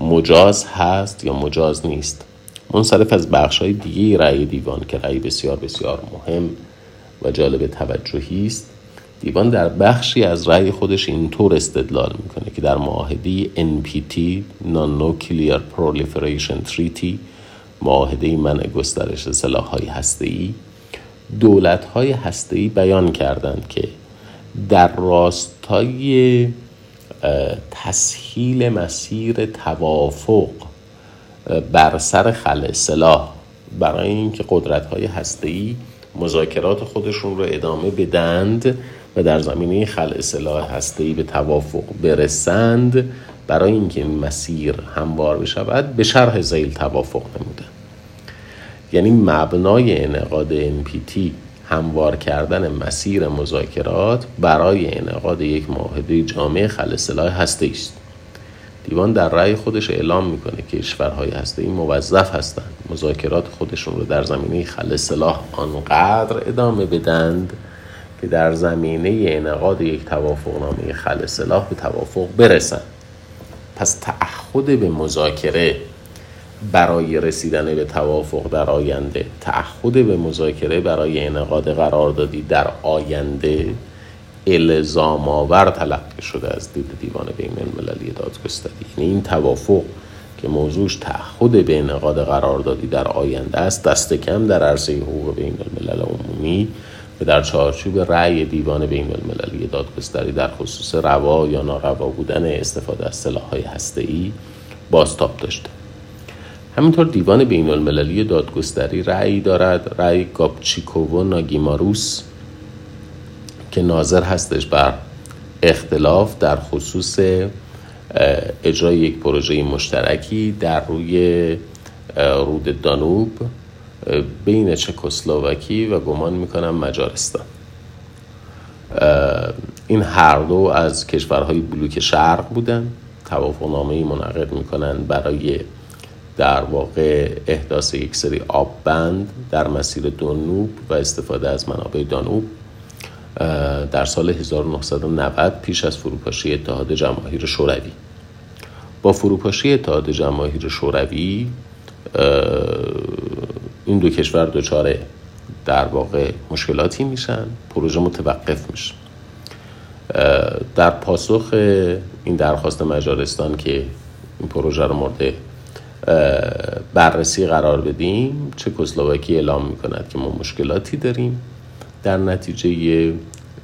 مجاز هست یا مجاز نیست. منصرف از بخش‌های دیگه رأی دیوان که رأی بسیار بسیار مهم و جالب توجهی است، دیوان در بخشی از رأی خودش اینطور استدلال میکنه که در معاهده NPT Non-Nuclear Proliferation Treaty، معاهده منع گسترش سلاح‌های هسته‌ای، دولت‌های هسته‌ای بیان کردند که در راستای تسهیل مسیر توافق بر سر خلع سلاح، برای اینکه قدرت‌های هسته‌ای مذاکرات خودشون رو ادامه بدند و در زمینه خلع سلاح هسته‌ای به توافق برسند، برای اینکه این مسیر هموار بشود به شرح ذیل توافق نموده. یعنی مبنای انعقاد NPT هموار کردن مسیر مذاکرات برای انعقاد یک معاهده جامع خلع سلاح هسته‌ای است. دیوان در رأی خودش اعلام میکنه که کشورهای هسته‌ای موظف هستند مذاکرات خودشون رو در زمینه خلع سلاح آنقدر ادامه بدند که در زمینه انعقاد یک توافقنامه خلع سلاح به توافق برسند. پس تعهد به مذاکره برای رسیدن به توافق در آینده، تعهد به مذاکره برای انعقاد قراردادی در آینده الزام آور تلقی شده از دید دیوان بین المللی دادگستری. یعنی این توافق که موضوعش تعهد به انعقاد قراردادی در آینده است، دست کم در عرصه حقوق بین الملل عمومی و در چارچوب رأی دیوان بین المللی دادگستری در خصوص روا یا ناروا بودن استفاده از سلاح‌های هسته‌ای بازتاب داشته. همینطور دیوان بین المللی دادگستری رأی دارد، رأی گابچیکوف و ناگیماروس که ناظر هستش بر اختلاف در خصوص اجرای یک پروژه مشترکی در روی رود دانوب بین چکسلواکی و گمان میکنم مجارستان. این هر دو از کشورهای بلوک شرق بودن. توافقنامه‌ای منعقد میکنن برای در واقع احداث یک سری آب بند در مسیر دانوب و استفاده از منابع دانوب در سال 1990 پیش از فروپاشی اتحاد جماهیر شوروی. با فروپاشی اتحاد جماهیر شوروی این دو کشور دچار در واقع مشکلاتی میشن، پروژه متوقف میشه. در پاسخ این درخواست مجارستان که این پروژه رو مورد بررسی قرار بدیم، چکسلواکی اعلام میکند که ما مشکلاتی داریم. در نتیجه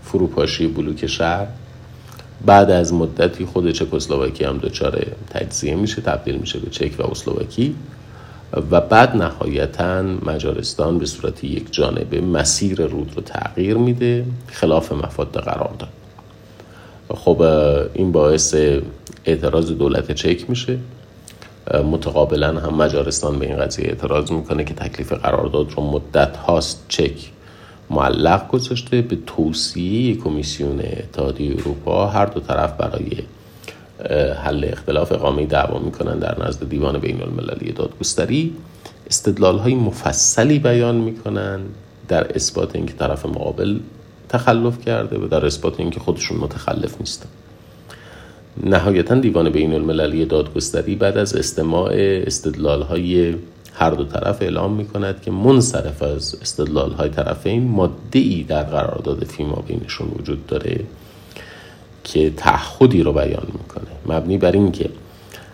فروپاشی بلوک شرق بعد از مدتی خود چکسلواکی هم دچار تجزیه میشه، تبدیل میشه به چک و اسلواکی و بعد نهایتاً مجارستان به صورت یک جانبه مسیر رود رو تغییر میده خلاف مفاد قرارداد. خب این باعث اعتراض دولت چک میشه. متقابلاً هم مجارستان به این قضیه اعتراض میکنه که تکلیف قرارداد رو مدت هاست چک معلق گذاشته. به توصیه کمیسیون اتحادیه اروپا هر دو طرف برای حل اختلاف اقامه دعوا میکنن در نزد دیوان بین المللی دادگستری، استدلال های مفصلی بیان میکنن در اثبات اینکه طرف مقابل تخلف کرده و در اثبات اینکه خودشون متخلف نیستن. نهایتا دیوان بین المللی دادگستری بعد از استماع استدلال های هر دو طرف اعلام میکند که منصرف از استدلال های طرفین ماده‌ای در قرارداد فیما بینشون وجود داره که تعهدی رو بیان میکنه، مبنی بر این که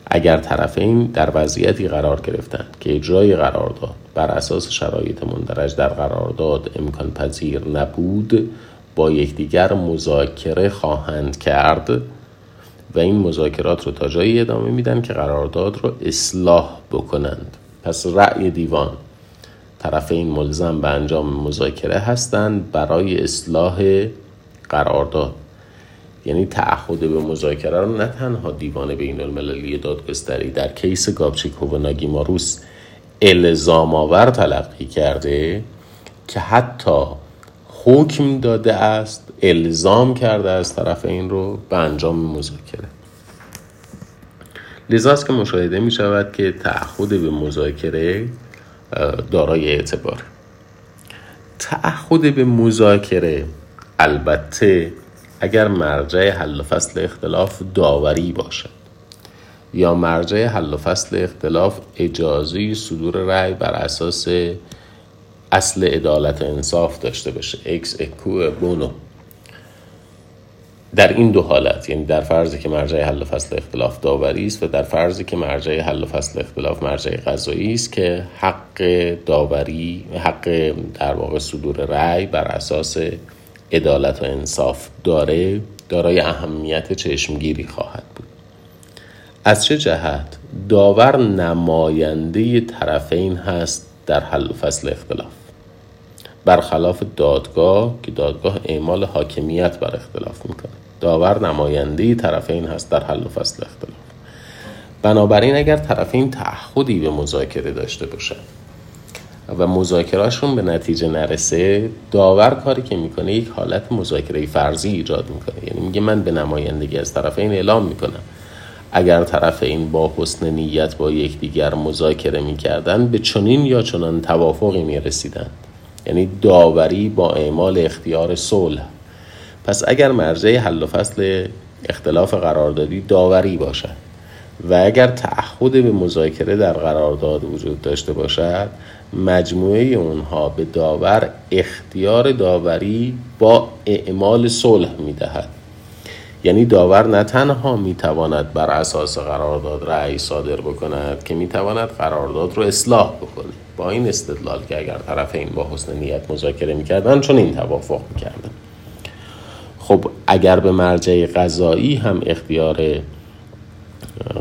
اگر طرفین در وضعیتی قرار گرفتن که اجرای قرارداد بر اساس شرایط مندرج در قرارداد امکان پذیر نبود، با یکدیگر مذاکره خواهند کرد و این مذاکرات رو تا جایی ادامه میدن که قرارداد رو اصلاح بکنند. پس رأی دیوان، طرفین ملزم به انجام مذاکره هستند برای اصلاح قرارداد. یعنی تعهد به مذاکره رو نه تنها دیوان بین المللی دادگستری در کیس گابچیکوف و ناگیماروس الزام آور تلقی کرده که حتی حکم داده است، الزام کرده است طرفین رو به انجام مذاکره. لذا است که مشاهده می شود که تعهد به مذاکره دارای اعتبار. تعهد به مذاکره البته اگر مرجع حل و فصل اختلاف داوری باشد یا مرجع حل و فصل اختلاف اجازه صدور رأی بر اساس اصل عدالت و انصاف داشته باشه، اکس اکو بونو، در این دو حالت، یعنی در فرضی که مرجع حل و فصل اختلاف داوری است و در فرضی که مرجع حل و فصل اختلاف مرجع قضایی است که حق داوری، حق در واقع صدور رأی بر اساس عدالت و انصاف داره، دارای اهمیت چشمگیری خواهد بود. از چه جهت؟ داور نماینده طرفین هست در حل و فصل اختلاف، برخلاف دادگاه که دادگاه اعمال حاکمیت بر اختلاف میکنه. داور نماینده طرفین هست در حل و فصل اختلاف. بنابراین اگر طرفین تعهدی به مذاکره داشته باشن و مذاکرهشون به نتیجه نرسه، داور کاری که میکنه یک حالت مذاکره فرضی ایجاد میکنه. یعنی میگه من به نمایندگی از طرفین اعلام میکنم اگر طرفین با حسن نیت با یکدیگر مذاکره میکردن به چنین یا چنان توافقی میرسیدند یعنی داوری با اعمال اختیار صلح. پس اگر مرجع حل و فصل اختلاف قراردادی داوری باشد و اگر تعهد به مذاکره در قرارداد وجود داشته باشد، مجموعه اونها به داور اختیار داوری با اعمال صلح میدهد. یعنی داور نه تنها میتواند بر اساس قرارداد رأی صادر بکند که میتواند قرارداد رو اصلاح بکنه، با این استدلال که اگر طرفین با حسن نیت مذاکره میکردن چون این توافق میکردن. خب اگر به مرجع قضایی هم اختیار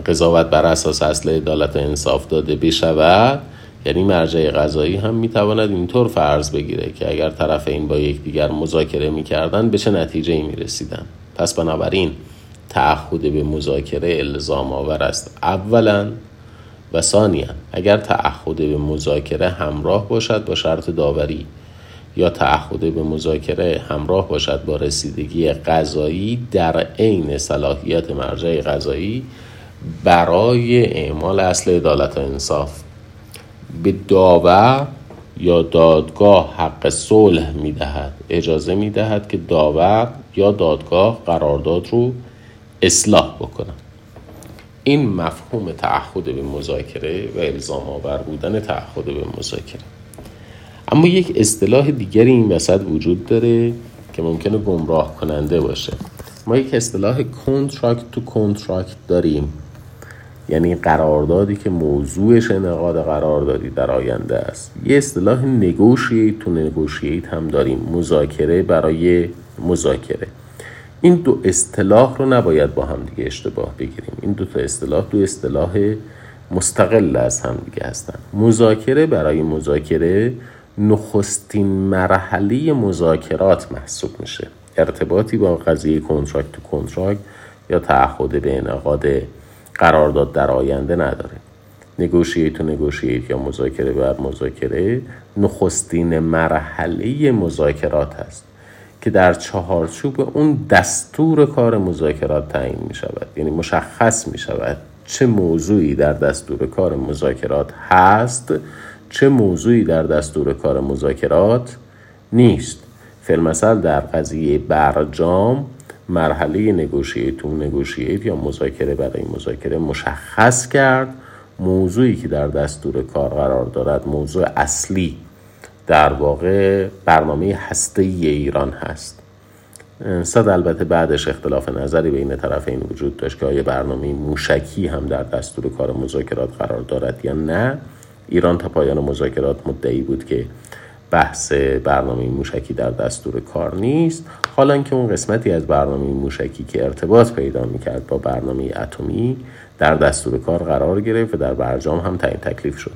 قضاوت بر اساس اصل عدالت و انصاف داده بشود، یعنی مرجع قضایی هم میتواند اینطور فرض بگیره که اگر طرفین با یکدیگر مذاکره میکردن به چه نتیجه‌ای میرسیدن. پس بنابراین تعهد به مذاکره الزام آور است اولا، و ثانیا اگر تعهد به مذاکره همراه باشد با شرط داوری یا تعهد به مذاکره همراه باشد با رسیدگی قضایی، در عین صلاحیت مرجع قضایی برای اعمال اصل عدالت و انصاف به داور یا دادگاه حق صلح میدهد، اجازه میدهد که داور یا دادگاه قرارداد رو اصلاح بکنن. این مفهوم تعهد به مذاکره و الزام آور بودن تعهد به مذاکره. اما یک اصطلاح دیگری این وسط وجود داره که ممکنه گمراه کننده باشه. ما یک اصطلاح contract to contract داریم، یعنی قراردادی که موضوعش انعقاد قراردادی در آینده است. یه اصطلاح negotiate to negotiate هم داریم، مذاکره برای مذاکره. این دو اصطلاح رو نباید با هم دیگه اشتباه بگیریم. این دو تا اصطلاح دو اصطلاح مستقل از هم دیگه هستن. مذاکره برای مذاکره نخستین مرحله مذاکرات محسوب میشه، ارتباطی با قضیه کنترکت تو کنترکت یا تعهد به انعقاد قرارداد در آینده نداره. نگوشییت تو نگوشییت یا مذاکره بر مذاکره نخستین مرحله مذاکرات هست که در چهارچوب اون دستور کار مذاکرات تعیین می شود. یعنی مشخص می شود چه موضوعی در دستور کار مذاکرات هست، چه موضوعی در دستور کار مذاکرات نیست. فیلمسل در قضیه برجام مرحله نگوشییت و نگوشییت یا مذاکره برای مذاکره مشخص کرد موضوعی که در دستور کار قرار دارد، موضوع اصلی در واقع برنامه هسته‌ای ایران هست. صد البته بعدش اختلاف نظری بین طرفین وجود داشت که آیا برنامه موشکی هم در دستور کار مذاکرات قرار دارد یا نه. ایران تا پایان مذاکرات مدعی بود که بحث برنامه موشکی در دستور کار نیست، حالا که اون قسمتی از برنامه موشکی که ارتباط پیدا می‌کرد با برنامه اتمی در دستور کار قرار گرفت و در برجام هم تعیین تکلیف شد.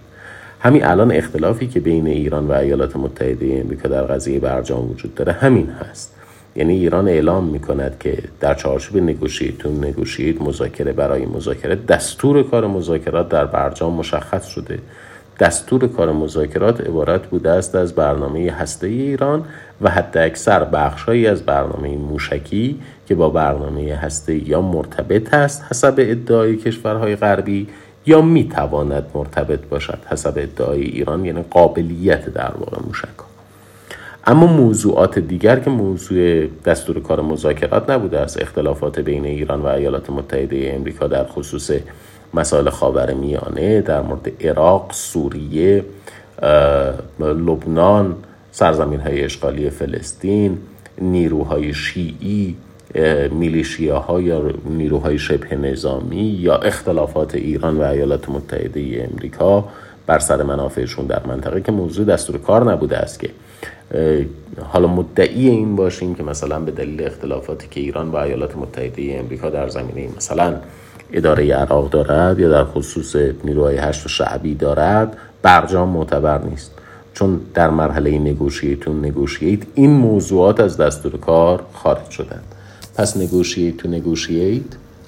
همین الان اختلافی که بین ایران و ایالات متحده آمریکا در قضیه برجام وجود داره همین هست. یعنی ایران اعلام می‌کند که در چارچوب نگوشیتون نگوشیت مذاکره برای مذاکره دستور کار مذاکرات در برجام مشخص شده. دستور کار مذاکرات عبارت بوده است از برنامه هسته‌ای ایران و حتی اکثر بخش‌هایی از برنامه موشکی که با برنامه هسته‌ای یا مرتبط است حسب ادعای کشورهای غربی یا میتواند مرتبط باشد حسب ادعای ایران، یعنی قابلیت در واقع موشک‌ها. اما موضوعات دیگر که موضوع دستور کار مذاکرات نبوده است، اختلافات بین ایران و ایالات متحده آمریکا در خصوص مسائل خاورمیانه، در مورد عراق، سوریه، لبنان، سرزمین‌های اشغالی فلسطین، نیروهای شیعی، میلیشیاها یا نیروهای شبه نظامی، یا اختلافات ایران و ایالات متحده ای آمریکا بر سر منافعشون در منطقه که موضوع دستور کار نبوده است که حالا مدعی این باشیم که مثلا به دلیل اختلافاتی که ایران و ایالات متحده ای آمریکا در زمینه مثلا اداره عراق دارد یا در خصوص نیروهای هشت شعبی دارد برجام معتبر نیست، چون در مرحله نگوشیتون نگوشیت این موضوعات از دستور کار خارج شدند. پس نگوشیت تو نگوشیت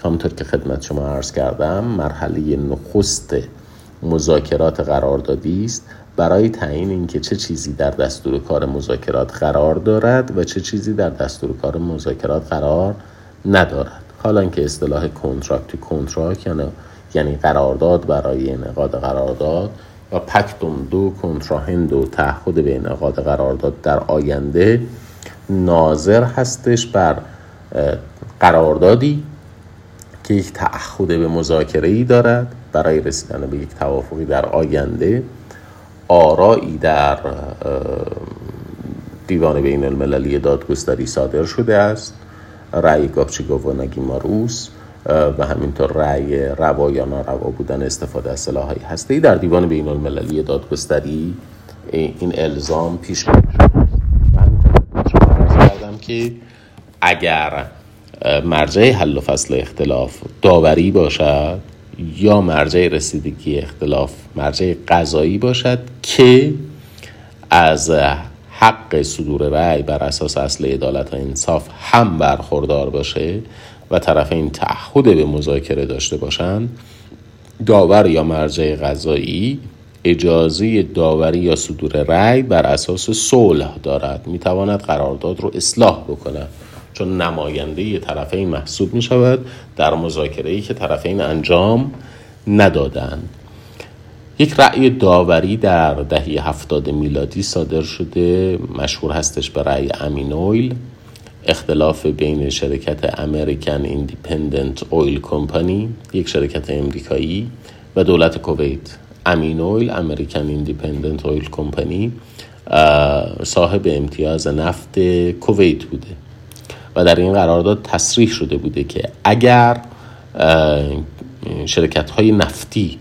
همونطور که خدمت شما عرض کردم مرحله نخست مذاکرات قراردادی است برای تعیین اینکه چه چیزی در دستور کار مذاکرات قرار دارد و چه چیزی در دستور کار مذاکرات قرار ندارد. حالا که اصطلاح کنترکت تو کنترکت یعنی قرارداد برای انعقاد قرارداد و و پکتوم دو کنتراهند و تعهد به انعقاد قرارداد در آینده ناظر هستش بر قراردادی که یک تعهد به مذاکره‌ای دارد برای رسیدن به یک توافقی در آینده، آرایی در دیوان بین المللی دادگستری صادر شده است، رأی گاپچیگوف و ناگیماروس و همینطور رأی روا یا ناروا بودن استفاده از سلاح‌های هسته‌ای در دیوان بین المللی دادگستری این الزام پیش می‌رود. من کردم که اگر مرجع حل و فصل اختلاف داوری باشد یا مرجع رسیدگی اختلاف مرجع قضایی باشد که از حق صدور رأی بر اساس اصل عدالت و انصاف هم برخوردار باشه و طرفین تعهد به مذاکره داشته باشند، داور یا مرجع قضایی اجازه داوری یا صدور رأی بر اساس صلح دارد، میتواند قرارداد رو اصلاح بکند چون نماینده طرفین محسوب می شود در مذاکره‌ای که طرفین انجام ندادند. یک رأی داوری در دهه 70 میلادی صادر شده، مشهور هستش به رأی امینویل، اختلاف بین شرکت امریکن ایندیپندنت اویل کمپانی، یک شرکت امریکایی، و دولت کویت. امینویل، امریکن ایندیپندنت اویل کمپانی، صاحب امتیاز نفت کویت بوده و در این قرارداد تصریح شده بوده که اگر شرکت‌های نفتی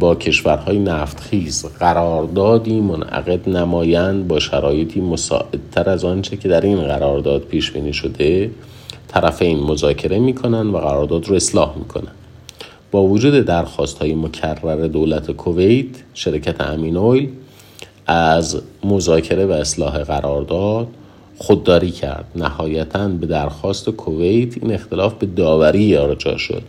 با کشورهای نفتخیز قراردادی منعقد نمایند با شرایطی مساعدتر از آنچه که در این قرارداد پیش بینی شده، طرفین مذاکره می‌کنند و قرارداد را اصلاح می‌کنند. با وجود درخواست‌های مکرر دولت کویت، شرکت امینویل از مذاکره و اصلاح قرارداد خودداری کرد. نهایتاً به درخواست کویت این اختلاف به داوری ارجاع شد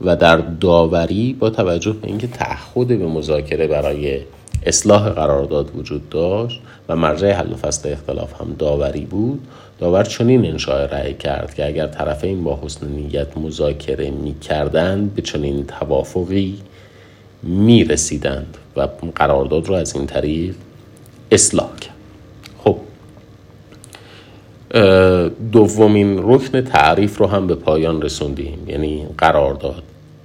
و در داوری با توجه به اینکه تعهد به مذاکره برای اصلاح قرارداد وجود داشت و مرجع حل و فصل اختلاف هم داوری بود، داور چنین انشاء رأی کرد که اگر طرفین با حسن نیت مذاکره می‌کردند به چنین توافقی می‌رسیدند و قرارداد رو از این طریق اصلاح کرد. دومین رکن تعریف رو هم به پایان رسوندیم، یعنی قرارداد.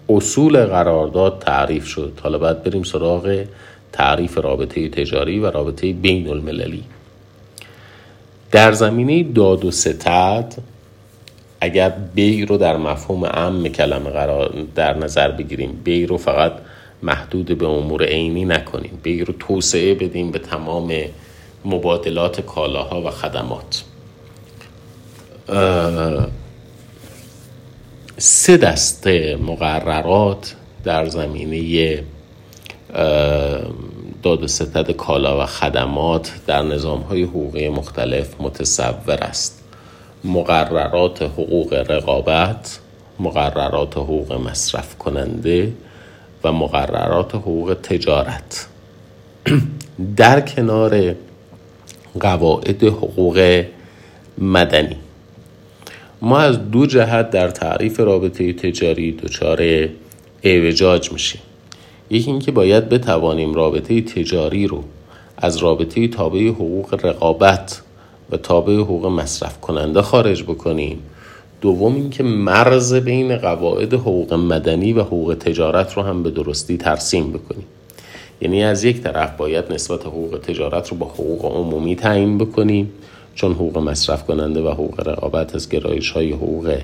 اصول قرارداد تعریف شد. حالا باید بریم سراغ تعریف رابطه تجاری و رابطه بین المللی. در زمینه داد و ستد، اگر بیع رو در مفهوم عام کلمه قرار در نظر بگیریم، بیع رو فقط محدود به امور عینی نکنیم، بیع رو توسعه بدیم به تمام مبادلات کالاها و خدمات. سه دسته مقررات در زمینه داد و ستد کالا و خدمات در نظام‌های حقوقی مختلف متصور است: مقررات حقوق رقابت، مقررات حقوق مصرف کننده و مقررات حقوق تجارت. در کنار قواعد حقوق مدنی ما از دو جهت در تعریف رابطه تجاری دچار اعوجاج میشیم. یکی اینکه باید بتوانیم رابطه تجاری رو از رابطه تابع حقوق رقابت و تابع حقوق مصرف کننده خارج بکنیم. دوم اینکه مرز بین قواعد حقوق مدنی و حقوق تجارت رو هم به درستی ترسیم بکنیم. یعنی از یک طرف باید نسبت حقوق تجارت رو با حقوق عمومی تعیین بکنیم، چون حقوق مصرف کننده و حقوق رقابت از گرایش‌های حقوق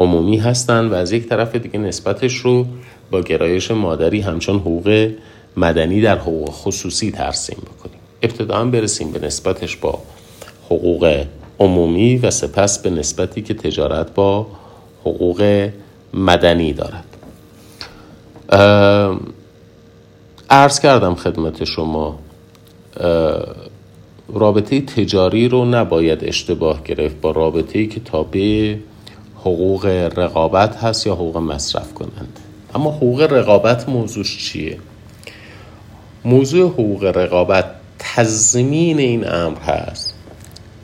عمومی هستند، و از یک طرف دیگه نسبتش رو با گرایش مادری همچون حقوق مدنی در حقوق خصوصی ترسیم بکنیم. ابتداً برسیم به نسبتش با حقوق عمومی و سپس به نسبتی که تجارت با حقوق مدنی دارد. عرض کردم خدمت شما رابطه تجاری رو نباید اشتباه گرفت با رابطه‌ای که تابع حقوق رقابت هست یا حقوق مصرف کننده. اما حقوق رقابت موضوعش چیه؟ موضوع حقوق رقابت تضمین این امر هست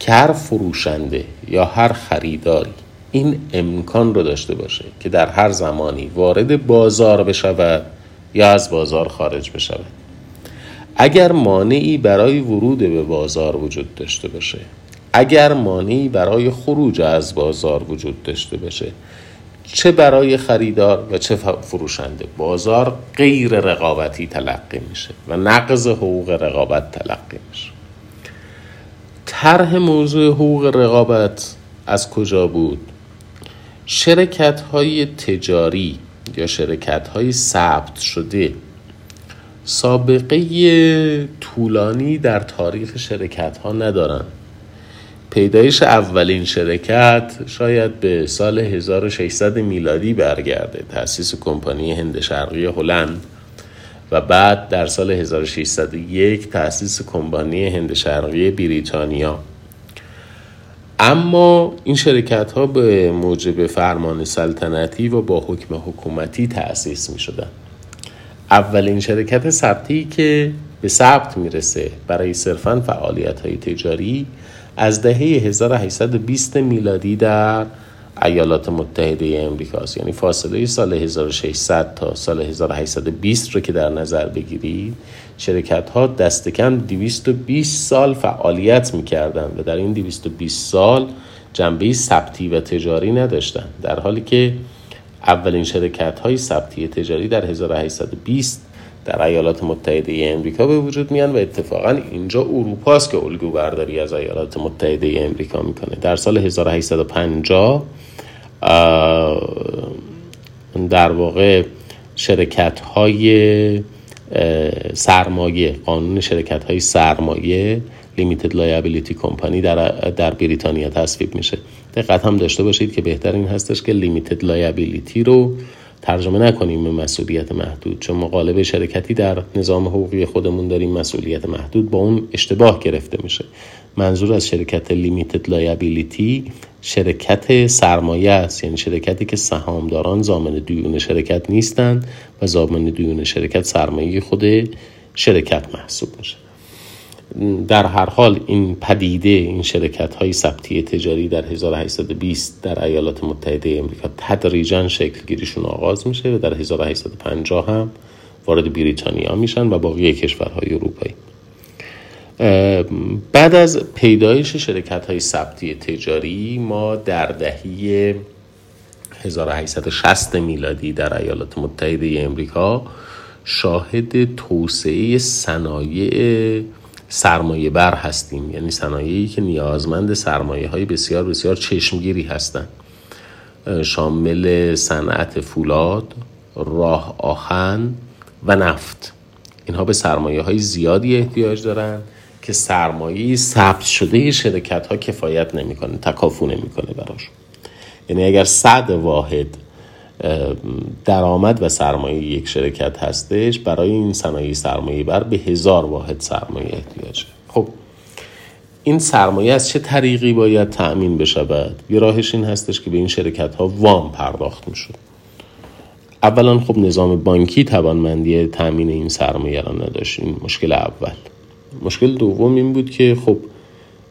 که هر فروشنده یا هر خریداری این امکان رو داشته باشه که در هر زمانی وارد بازار بشود یا از بازار خارج بشود. اگر مانعی برای ورود به بازار وجود داشته باشه، اگر مانعی برای خروج از بازار وجود داشته باشه، چه برای خریدار و چه فروشنده، بازار غیر رقابتی تلقی میشه و نقض حقوق رقابت تلقی میشه. طرح موضوع حقوق رقابت از کجا بود؟ شرکت‌های تجاری یا شرکت‌های ثبت شده سابقه طولانی در تاریخ شرکت‌ها ندارن. پیدایش اولین شرکت شاید به سال 1600 میلادی برگرده، تأسیس کمپانی هند شرقی هلند، و بعد در سال 1601 تأسیس کمپانی هند شرقی بریتانیا. اما این شرکت ها به موجب فرمان سلطنتی و با حکم حکومتی تأسیس می شدن. اولین شرکت ثبتی که به ثبت می رسه برای صرفاً فعالیت های تجاری از دهه 1820 میلادی در ایالات متحده امریکاست. یعنی فاصله سال 1600 تا سال 1820 رو که در نظر بگیرید، شرکت ها دست کم 220 سال فعالیت می‌کردند و در این 220 سال جنبه ثبتی و تجاری نداشتند، در حالی که اولین شرکت های ثبتی تجاری در 1820 در ایالات متحده امریکا به وجود میان و اتفاقا اینجا اروپاست که الگو برداری از ایالات متحده امریکا میکنه. در سال 1850 در واقع شرکت های سرمایه، قانون شرکت های سرمایه Limited Liability Company در بریتانیا تصویب میشه. دقت هم داشته باشید که بهتر این هستش که Limited Liability رو ترجمه نکنیم به مسئولیت محدود، چون ما غالب شرکتی در نظام حقوقی خودمون داریم مسئولیت محدود، با اون اشتباه گرفته میشه. منظور از شرکت Limited Liability شرکت سرمایه است، یعنی شرکتی که سهامداران ضامن دیون شرکت نیستند و ضامن دیون شرکت سرمایه خود شرکت محسوب میشه. در هر حال این پدیده، این شرکت های ثبتی تجاری در 1820 در ایالات متحده امریکا تدریجاً شکل گیریشون آغاز میشه و در 1850 هم وارد بریتانیا میشن و باقی کشورهای اروپایی. بعد از پیدایش شرکت های ثبتی تجاری ما در دهه 1860 میلادی در ایالات متحده امریکا شاهد توسعه صنایع سرمایه بر هستیم، یعنی صنایعی که نیازمند سرمایه های بسیار بسیار چشمگیری هستند، شامل صنعت فولاد، راه آهن و نفت. اینها به سرمایه های زیادی احتیاج دارند که سرمایه ثبت شده شرکت ها کفایت نمی کنه، تکافو نمی کنه براش. یعنی اگر 100 واحد درآمد و سرمایه یک شرکت هستش، برای این صنایع سرمایه بر به 1000 واحد سرمایه احتیاجه. خب این سرمایه از چه طریقی باید تأمین بشود؟ یه راهش این هستش که به این شرکت ها وام پرداخت میشد. اولا خب نظام بانکی توانمندی تأمین این سرمایه را نداشت، این مشکل اول. مشکل دوم این بود که خب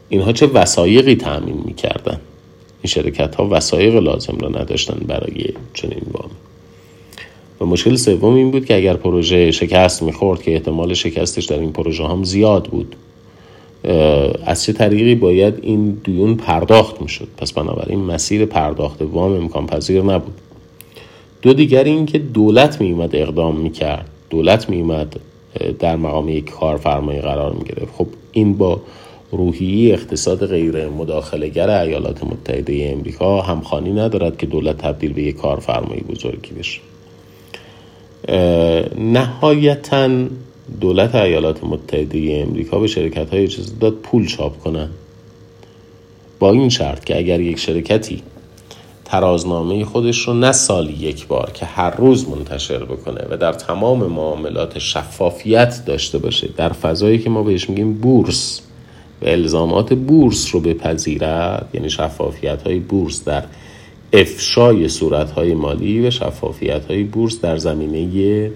اینها چه وثایقی تأمین میکردن؟ این شرکت ها وثایق لازم را نداشتن برای چنین وام. و مشکل سوم این بود که اگر پروژه شکست میخورد، که احتمال شکستش در این پروژه هم زیاد بود، از چه طریقی باید این دیون پرداخت میشد؟ پس بنابراین مسیر پرداخت وام امکان پذیر نبود. دو دیگر این که دولت میومد اقدام میکرد، دولت میومد در مقام یک کارفرمای قرار میگرفت. خب این با روحیه اقتصاد غیر مداخله‌گر ایالات متحده امریکا همخوانی ندارد که دولت تبدیل به یک کارفرمای بزرگی بشه. نهایتاً دولت ایالات متحده امریکا به شرکت‌های اجازه داد پول چاپ کنن، با این شرط که اگر یک شرکتی ترازنامه خودش رو نه سالی یک بار که هر روز منتشر بکنه و در تمام معاملات شفافیت داشته باشه، در فضایی که ما بهش میگیم بورس، و الزامات بورس رو بپذیرد، یعنی شفافیت‌های بورس در افشای صورت‌های مالی و شفافیت‌های بورس در زمینه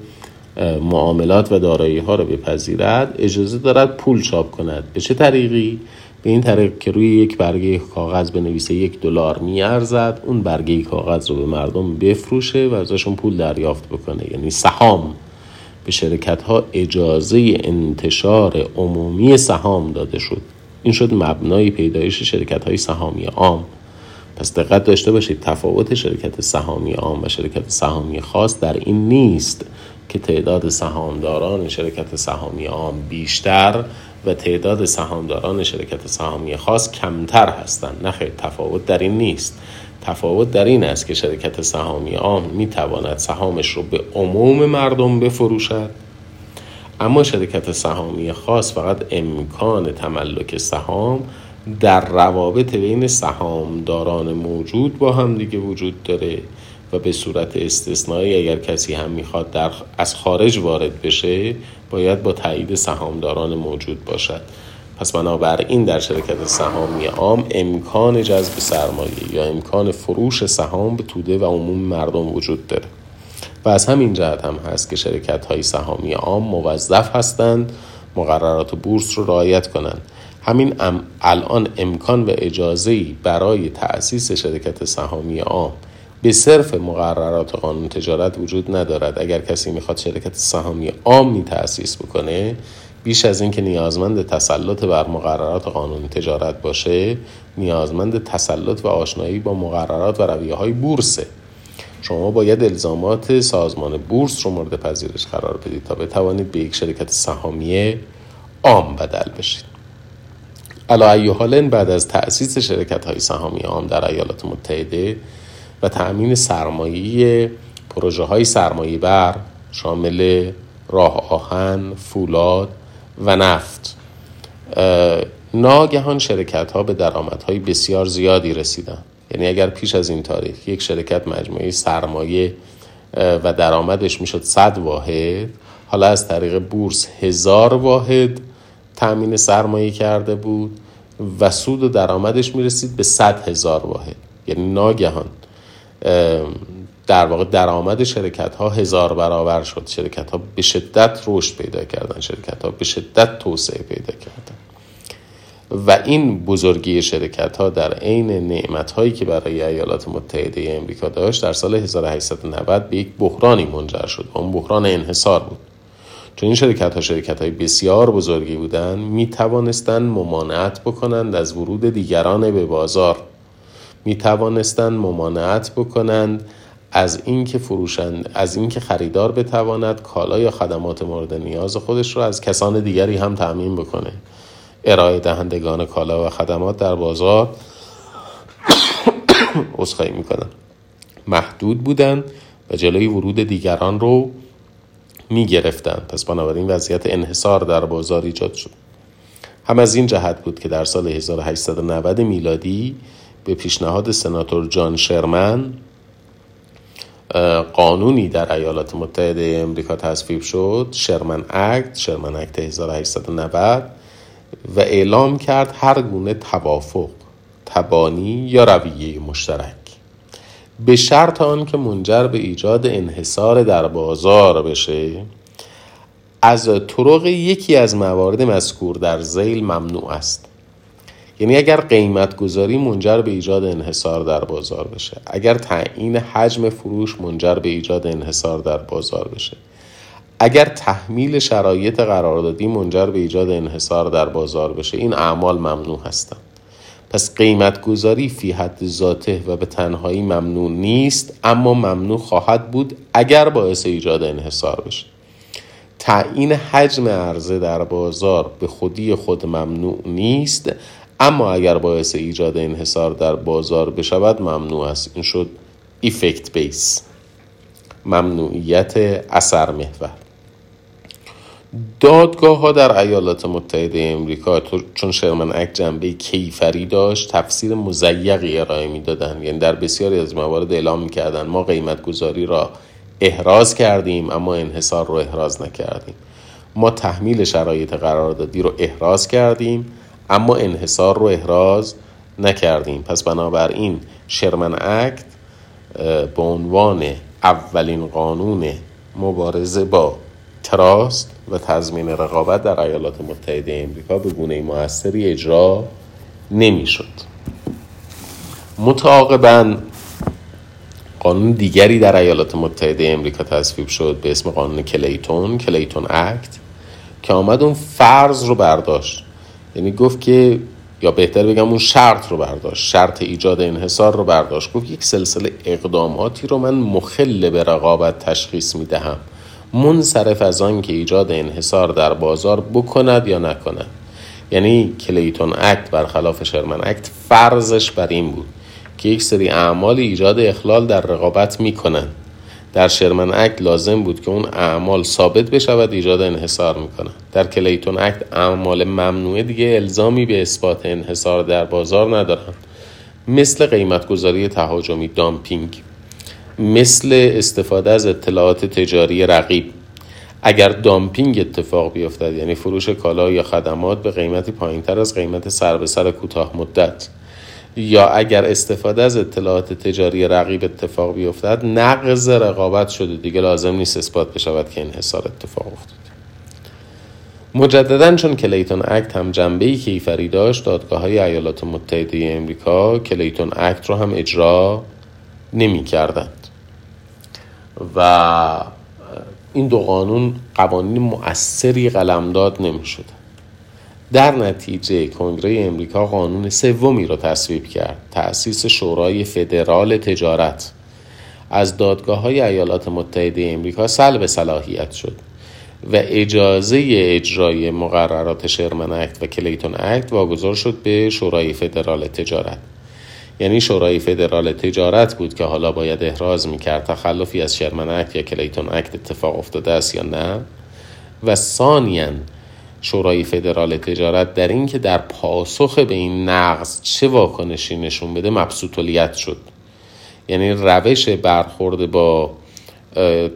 معاملات و دارایی‌ها رو بپذیرد، اجازه دارد پول چاپ کند. به چه طریقی؟ به این طریق که روی یک برگه کاغذ بنویسه $1 می‌ارزد، اون برگه کاغذ رو به مردم بفروشه و ازشون پول دریافت بکنه، یعنی سهام به شرکت‌ها اجازه انتشار عمومی سهام داده شد. این شد مبنای پیدایش شرکت‌های سهامی عام. پس دقت داشته باشید تفاوت شرکت سهامی عام و شرکت سهامی خاص در این نیست که تعداد سهامداران شرکت سهامی عام بیشتر و تعداد سهامداران شرکت سهامی خاص کمتر هستند. نه خیر، تفاوت در این نیست. تفاوت در این است که شرکت سهامی عام میتواند سهامش رو به عموم مردم بفروشد، اما شرکت سهامی خاص فقط امکان تملک سهام در روابط بین سهامداران موجود با هم دیگه وجود داره و به صورت استثنایی اگر کسی هم میخواد از خارج وارد بشه باید با تایید سهامداران موجود باشد. پس بنابراین در شرکت سهامی عام امکان جذب سرمایه یا امکان فروش سهام به توده و عموم مردم وجود داره و از همین جهت هم هست که شرکت‌های سهامی عام موظف هستند مقررات بورس رو رعایت کنند. همین الان امکان و اجازه‌ای برای تأسیس شرکت سهامی عام به صرف مقررات قانون تجارت وجود ندارد. اگر کسی میخواد شرکت سهامی عامی تأسیس بکنه، بیش از این که نیازمند تسلط بر مقررات قانون تجارت باشه، نیازمند تسلط و آشنایی با مقررات و رویه‌های بورسه. شما باید الزامات سازمان بورس رو مورد پذیرش قرار بدید تا بتوانید به یک شرکت سهامی عام بدل بشید. علی حال بعد از تأسیس شرکت‌های سهامی عام در ایالات متحده و تأمین سرمایه پروژه‌های سرمایه بر شامل راه آهن، فولاد و نفت، ناگهان شرکت‌ها به درآمدهای بسیار زیادی رسیدند. یعنی اگر پیش از این تاریخ یک شرکت مجموعه سرمایه و درآمدش میشد 100 واحد، حالا از طریق بورس 1000 واحد تأمین سرمایه کرده بود و سود و درآمدش میرسید به 100,000 واحد. یعنی ناگهان در واقع درآمد شرکت‌ها 1000 برابر شد. شرکت‌ها به شدت رشد پیدا کردن، شرکت‌ها به شدت توسعه پیدا کردن و این بزرگی شرکت‌ها در عین نعمت‌هایی که برای ایالات متحده آمریکا داشت در سال 1890 به یک بحرانی منجر شد و اون بحران انحصار بود. چون این شرکت‌ها شرکت‌های بسیار بزرگی بودند، می‌توانستند ممانعت بکنند از ورود دیگران به بازار، می‌توانستند ممانعت بکنند از اینکه خریدار بتواند کالا یا خدمات مورد نیاز خودش را از کسان دیگری هم تأمین بکنه. ارائه دهندگان کالا و خدمات در بازار اسخای می‌کنند، محدود بودند و جلوی ورود دیگران رو می‌گرفتند. پس بنابراین وضعیت انحصار در بازار ایجاد شد. هم از این جهت بود که در سال 1890 میلادی به پیشنهاد سناتور جان شرمن قانونی در ایالات متحده آمریکا تصویب شد، شرمن اکت 1890، و اعلام کرد هر گونه توافق، تبانی یا رویه مشترک به شرط آن که منجر به ایجاد انحصار در بازار بشه از طرق یکی از موارد مذکور در ذیل ممنوع است. یعنی اگر قیمت گذاری منجر به ایجاد انحصار در بازار بشه، اگر تعیین حجم فروش منجر به ایجاد انحصار در بازار بشه، اگر تحمیل شرایط قراردادی منجر به ایجاد انحصار در بازار بشه، این اعمال ممنوع هستند. پس قیمت گذاری فی حد ذاته و به تنهایی ممنوع نیست، اما ممنوع خواهد بود اگر باعث ایجاد انحصار بشه. تعیین حجم عرضه در بازار به خودی خود ممنوع نیست، اما اگر باعث ایجاد انحصار در بازار بشود ممنوع است. این شد افکت بیس، ممنوعیت اثر محور. دادگاه‌ها در ایالات متحده آمریکا چون شرمن اکت جنبه کیفری داشت، تفسیر مزیقی ارائه می‌دادند. یعنی در بسیاری از موارد اعلام می‌کردند ما قیمت گذاری را احراز کردیم اما انحصار را احراز نکردیم، ما تحمیل شرایط قراردادی را احراز کردیم اما انحصار را احراز نکردیم. پس بنابراین شرمن اکت به عنوان اولین قانون مبارزه با تراست و تضمین رقابت در ایالات متحده آمریکا به گونه مؤثری اجرا نمی شد. متعاقباً قانون دیگری در ایالات متحده آمریکا تصویب شد به اسم قانون کلیتون اکت که آمد اون فرض رو برداشت، یعنی گفت که، یا بهتر بگم اون شرط رو برداشت، شرط ایجاد انحصار رو برداشت، گفت یک سلسله اقداماتی رو من مخل به رقابت تشخیص میدهم منصرف از آن که ایجاد انحصار در بازار بکند یا نکند. یعنی کلیتون اکت برخلاف شرمن اکت فرضش بر این بود که یک سری اعمال ایجاد اخلال در رقابت میکنند، در شرمن اکت لازم بود که اون اعمال ثابت بشود ایجاد انحصار میکنند، در کلیتون اکت اعمال ممنوعه دیگه الزامی به اثبات انحصار در بازار ندارند، مثل قیمتگذاری تهاجمی دامپینگ، مثل استفاده از اطلاعات تجاری رقیب. اگر دامپینگ اتفاق بیفتد، یعنی فروش کالا یا خدمات به قیمتی پایینتر از قیمت سر به سر کوتاه مدت، یا اگر استفاده از اطلاعات تجاری رقیب اتفاق بیفتد، نقض رقابت شده، دیگه لازم نیست اثبات بشود که انحصار اتفاق افتاد. مجدداً چون کلیتون اکت هم جنبه‌ای کیفری داشت، دادگاه‌های ایالات متحده آمریکا کلیتون اکت رو هم اجرا نمی‌کردند و این دو قانون قوانین مؤثری قلمداد نمی‌شد. در نتیجه کنگره آمریکا قانون سومی را تصویب کرد، تأسیس شورای فدرال تجارت. از دادگاه‌های ایالات متحده آمریکا سلب صلاحیت شد و اجازه اجرای مقررات شرمن اکت و کلیتون اکت واگذار شد به شورای فدرال تجارت. یعنی شورای فدرال تجارت بود که حالا باید احراز می‌کرد تخلفی از شرمن اکت یا کلیتون اکت اتفاق افتاده است یا نه، و ثانیاً شورای فدرال تجارت در این که در پاسخ به این نقض چه واکنشی نشون بده مبسوطلیت شد. یعنی روش برخورد با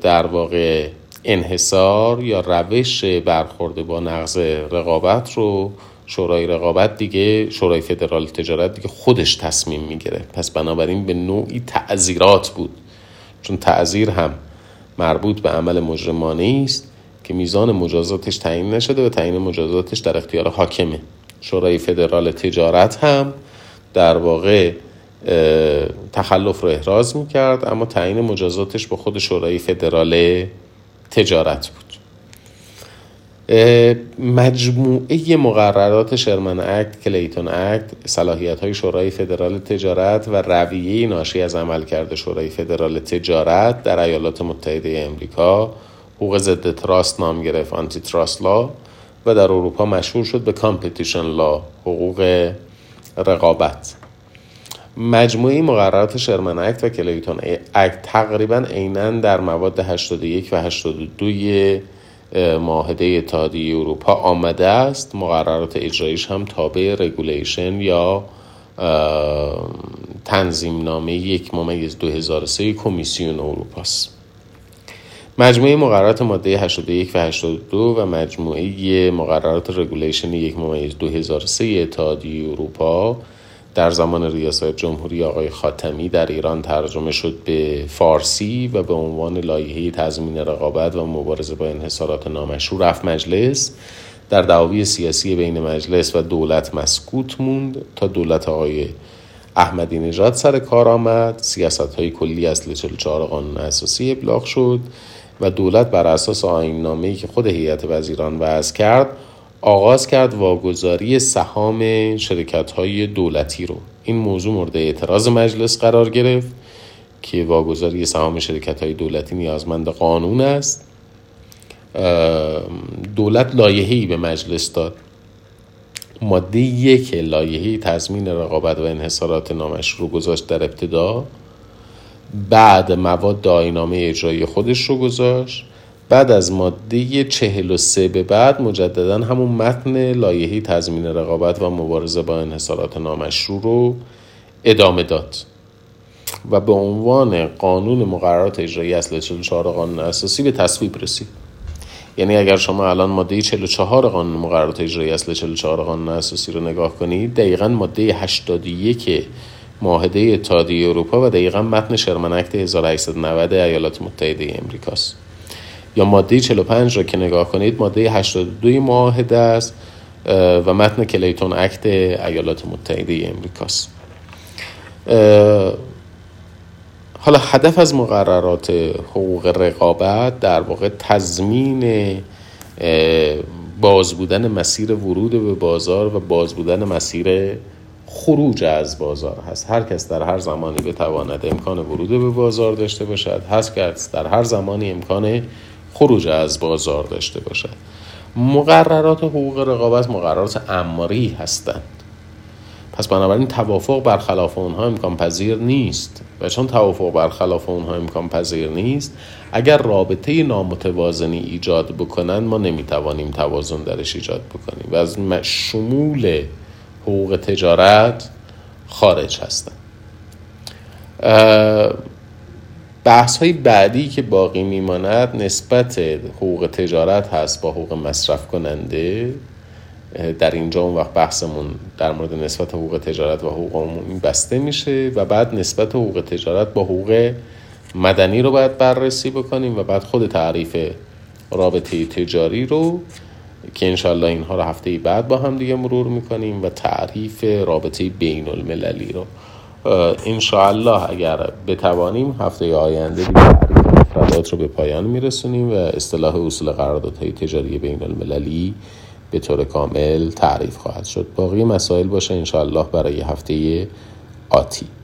در واقع انحصار یا روش برخورد با نقض رقابت رو شورای فدرال تجارت دیگه خودش تصمیم میگیره. پس بنابراین به نوعی تعزیرات بود، چون تعزیر هم مربوط به عمل مجرمانه است که میزان مجازاتش تعیین نشده و تعیین مجازاتش در اختیار حاکمه. شورای فدرال تجارت هم در واقع تخلف رو احراز میکرد، اما تعیین مجازاتش به خود شورای فدرال تجارت بود. مجموعه مقررات شرمن اکت، کلیتون اکت، صلاحیت‌های شورای فدرال تجارت و رویه ناشی از عملکرد شورای فدرال تجارت در ایالات متحده آمریکا حقوق ضد تراست نام گرفت، آنتی تراست لا، و در اروپا مشهور شد به کامپتیشن لا، حقوق رقابت. مجموعه مقررات شرمن اکت و کلیتون اکت تقریباً عیناً در مواد 81 و 82 معاهده اتحادیه اروپا آمده است. مقررات اجرایش هم تابع رگولیشن یا تنظیم نامه 1/2003 کمیسیون اروپا است. مجموعه مقررات ماده 81 و 82 و مجموعه مقررات رگولیشن 1/2003 اتحادیه اروپا در زمان ریاست جمهوری آقای خاتمی در ایران ترجمه شد به فارسی و به عنوان لایحه تضمین رقابت و مبارزه با انحصارات نامشروع رفت مجلس. در دعاوی سیاسی بین مجلس و دولت مسکوت موند تا دولت آقای احمدی نژاد سر کار آمد. سیاست‌های کلی اصل 44 قانون اساسی ابلاغ شد و دولت بر اساس آیین‌نامه‌ای که خود هیئت وزیران وضع کرد آغاز کرد واگذاری سهام شرکت‌های دولتی رو. این موضوع مورد اعتراض مجلس قرار گرفت که واگذاری سهام شرکت‌های دولتی نیازمند قانون است. دولت لایحه‌ای به مجلس داد. ماده 1 لایحه تضمین رقابت و انحصارات نامشروع گذاشت در ابتدا، بعد مواد آیین‌نامه اجرایی خودش رو گذاشت، بعد از ماده 43 به بعد مجدداً همون متن لایحه تضمین رقابت و مبارزه با انحصارات نامشروع رو ادامه داد و به عنوان قانون مقررات اجرایی اصل 44 قانون اساسی به تصویب رسید. یعنی اگر شما الان ماده 44 قانون مقررات اجرایی اصل 44 قانون اساسی رو نگاه کنید، دقیقاً ماده 81 معاهده اتحادیه اروپا و دقیقاً متن شرمن اکت 1890 ایالات متحده آمریکاست. یا ماده 45 رو که نگاه کنید، ماده 82 معاهده است و متن کلیتون اکت ایالات متحده آمریکاست. حالا هدف از مقررات حقوق رقابت در واقع تضمین باز بودن مسیر ورود به بازار و باز بودن مسیر خروج از بازار هست. هر کس در هر زمانی بتواند امکان ورود به بازار داشته باشد، هر کس در هر زمانی امکان خروج از بازار داشته باشد. مقررات حقوق رقابت مقررات امری هستند، پس بنابراین توافق برخلاف اونها امکان پذیر نیست و چون توافق برخلاف اونها امکان پذیر نیست، اگر رابطه نامتوازنی ایجاد بکنن ما نمیتوانیم توازن درش ایجاد بکنیم و از شمول حقوق تجارت خارج هستن. بحث های بعدی که باقی میماند نسبت حقوق تجارت هست با حقوق مصرف کننده. در اینجا اون وقت بحثمون در مورد نسبت حقوق تجارت و حقوق عمومی بسته میشه و بعد نسبت حقوق تجارت با حقوق مدنی رو باید بررسی بکنیم و بعد خود تعریف رابطه تجاری رو که انشالله اینها رو هفته بعد با هم دیگه مرور میکنیم و تعریف رابطه بین المللی رو انشالله اگر بتوانیم هفته آینده تعریف مفردات رو به پایان میرسونیم و اصطلاح اصول قراردادهای تجاری بین المللی به طور کامل تعریف خواهد شد. باقی مسائل باشه انشالله برای هفته آتی.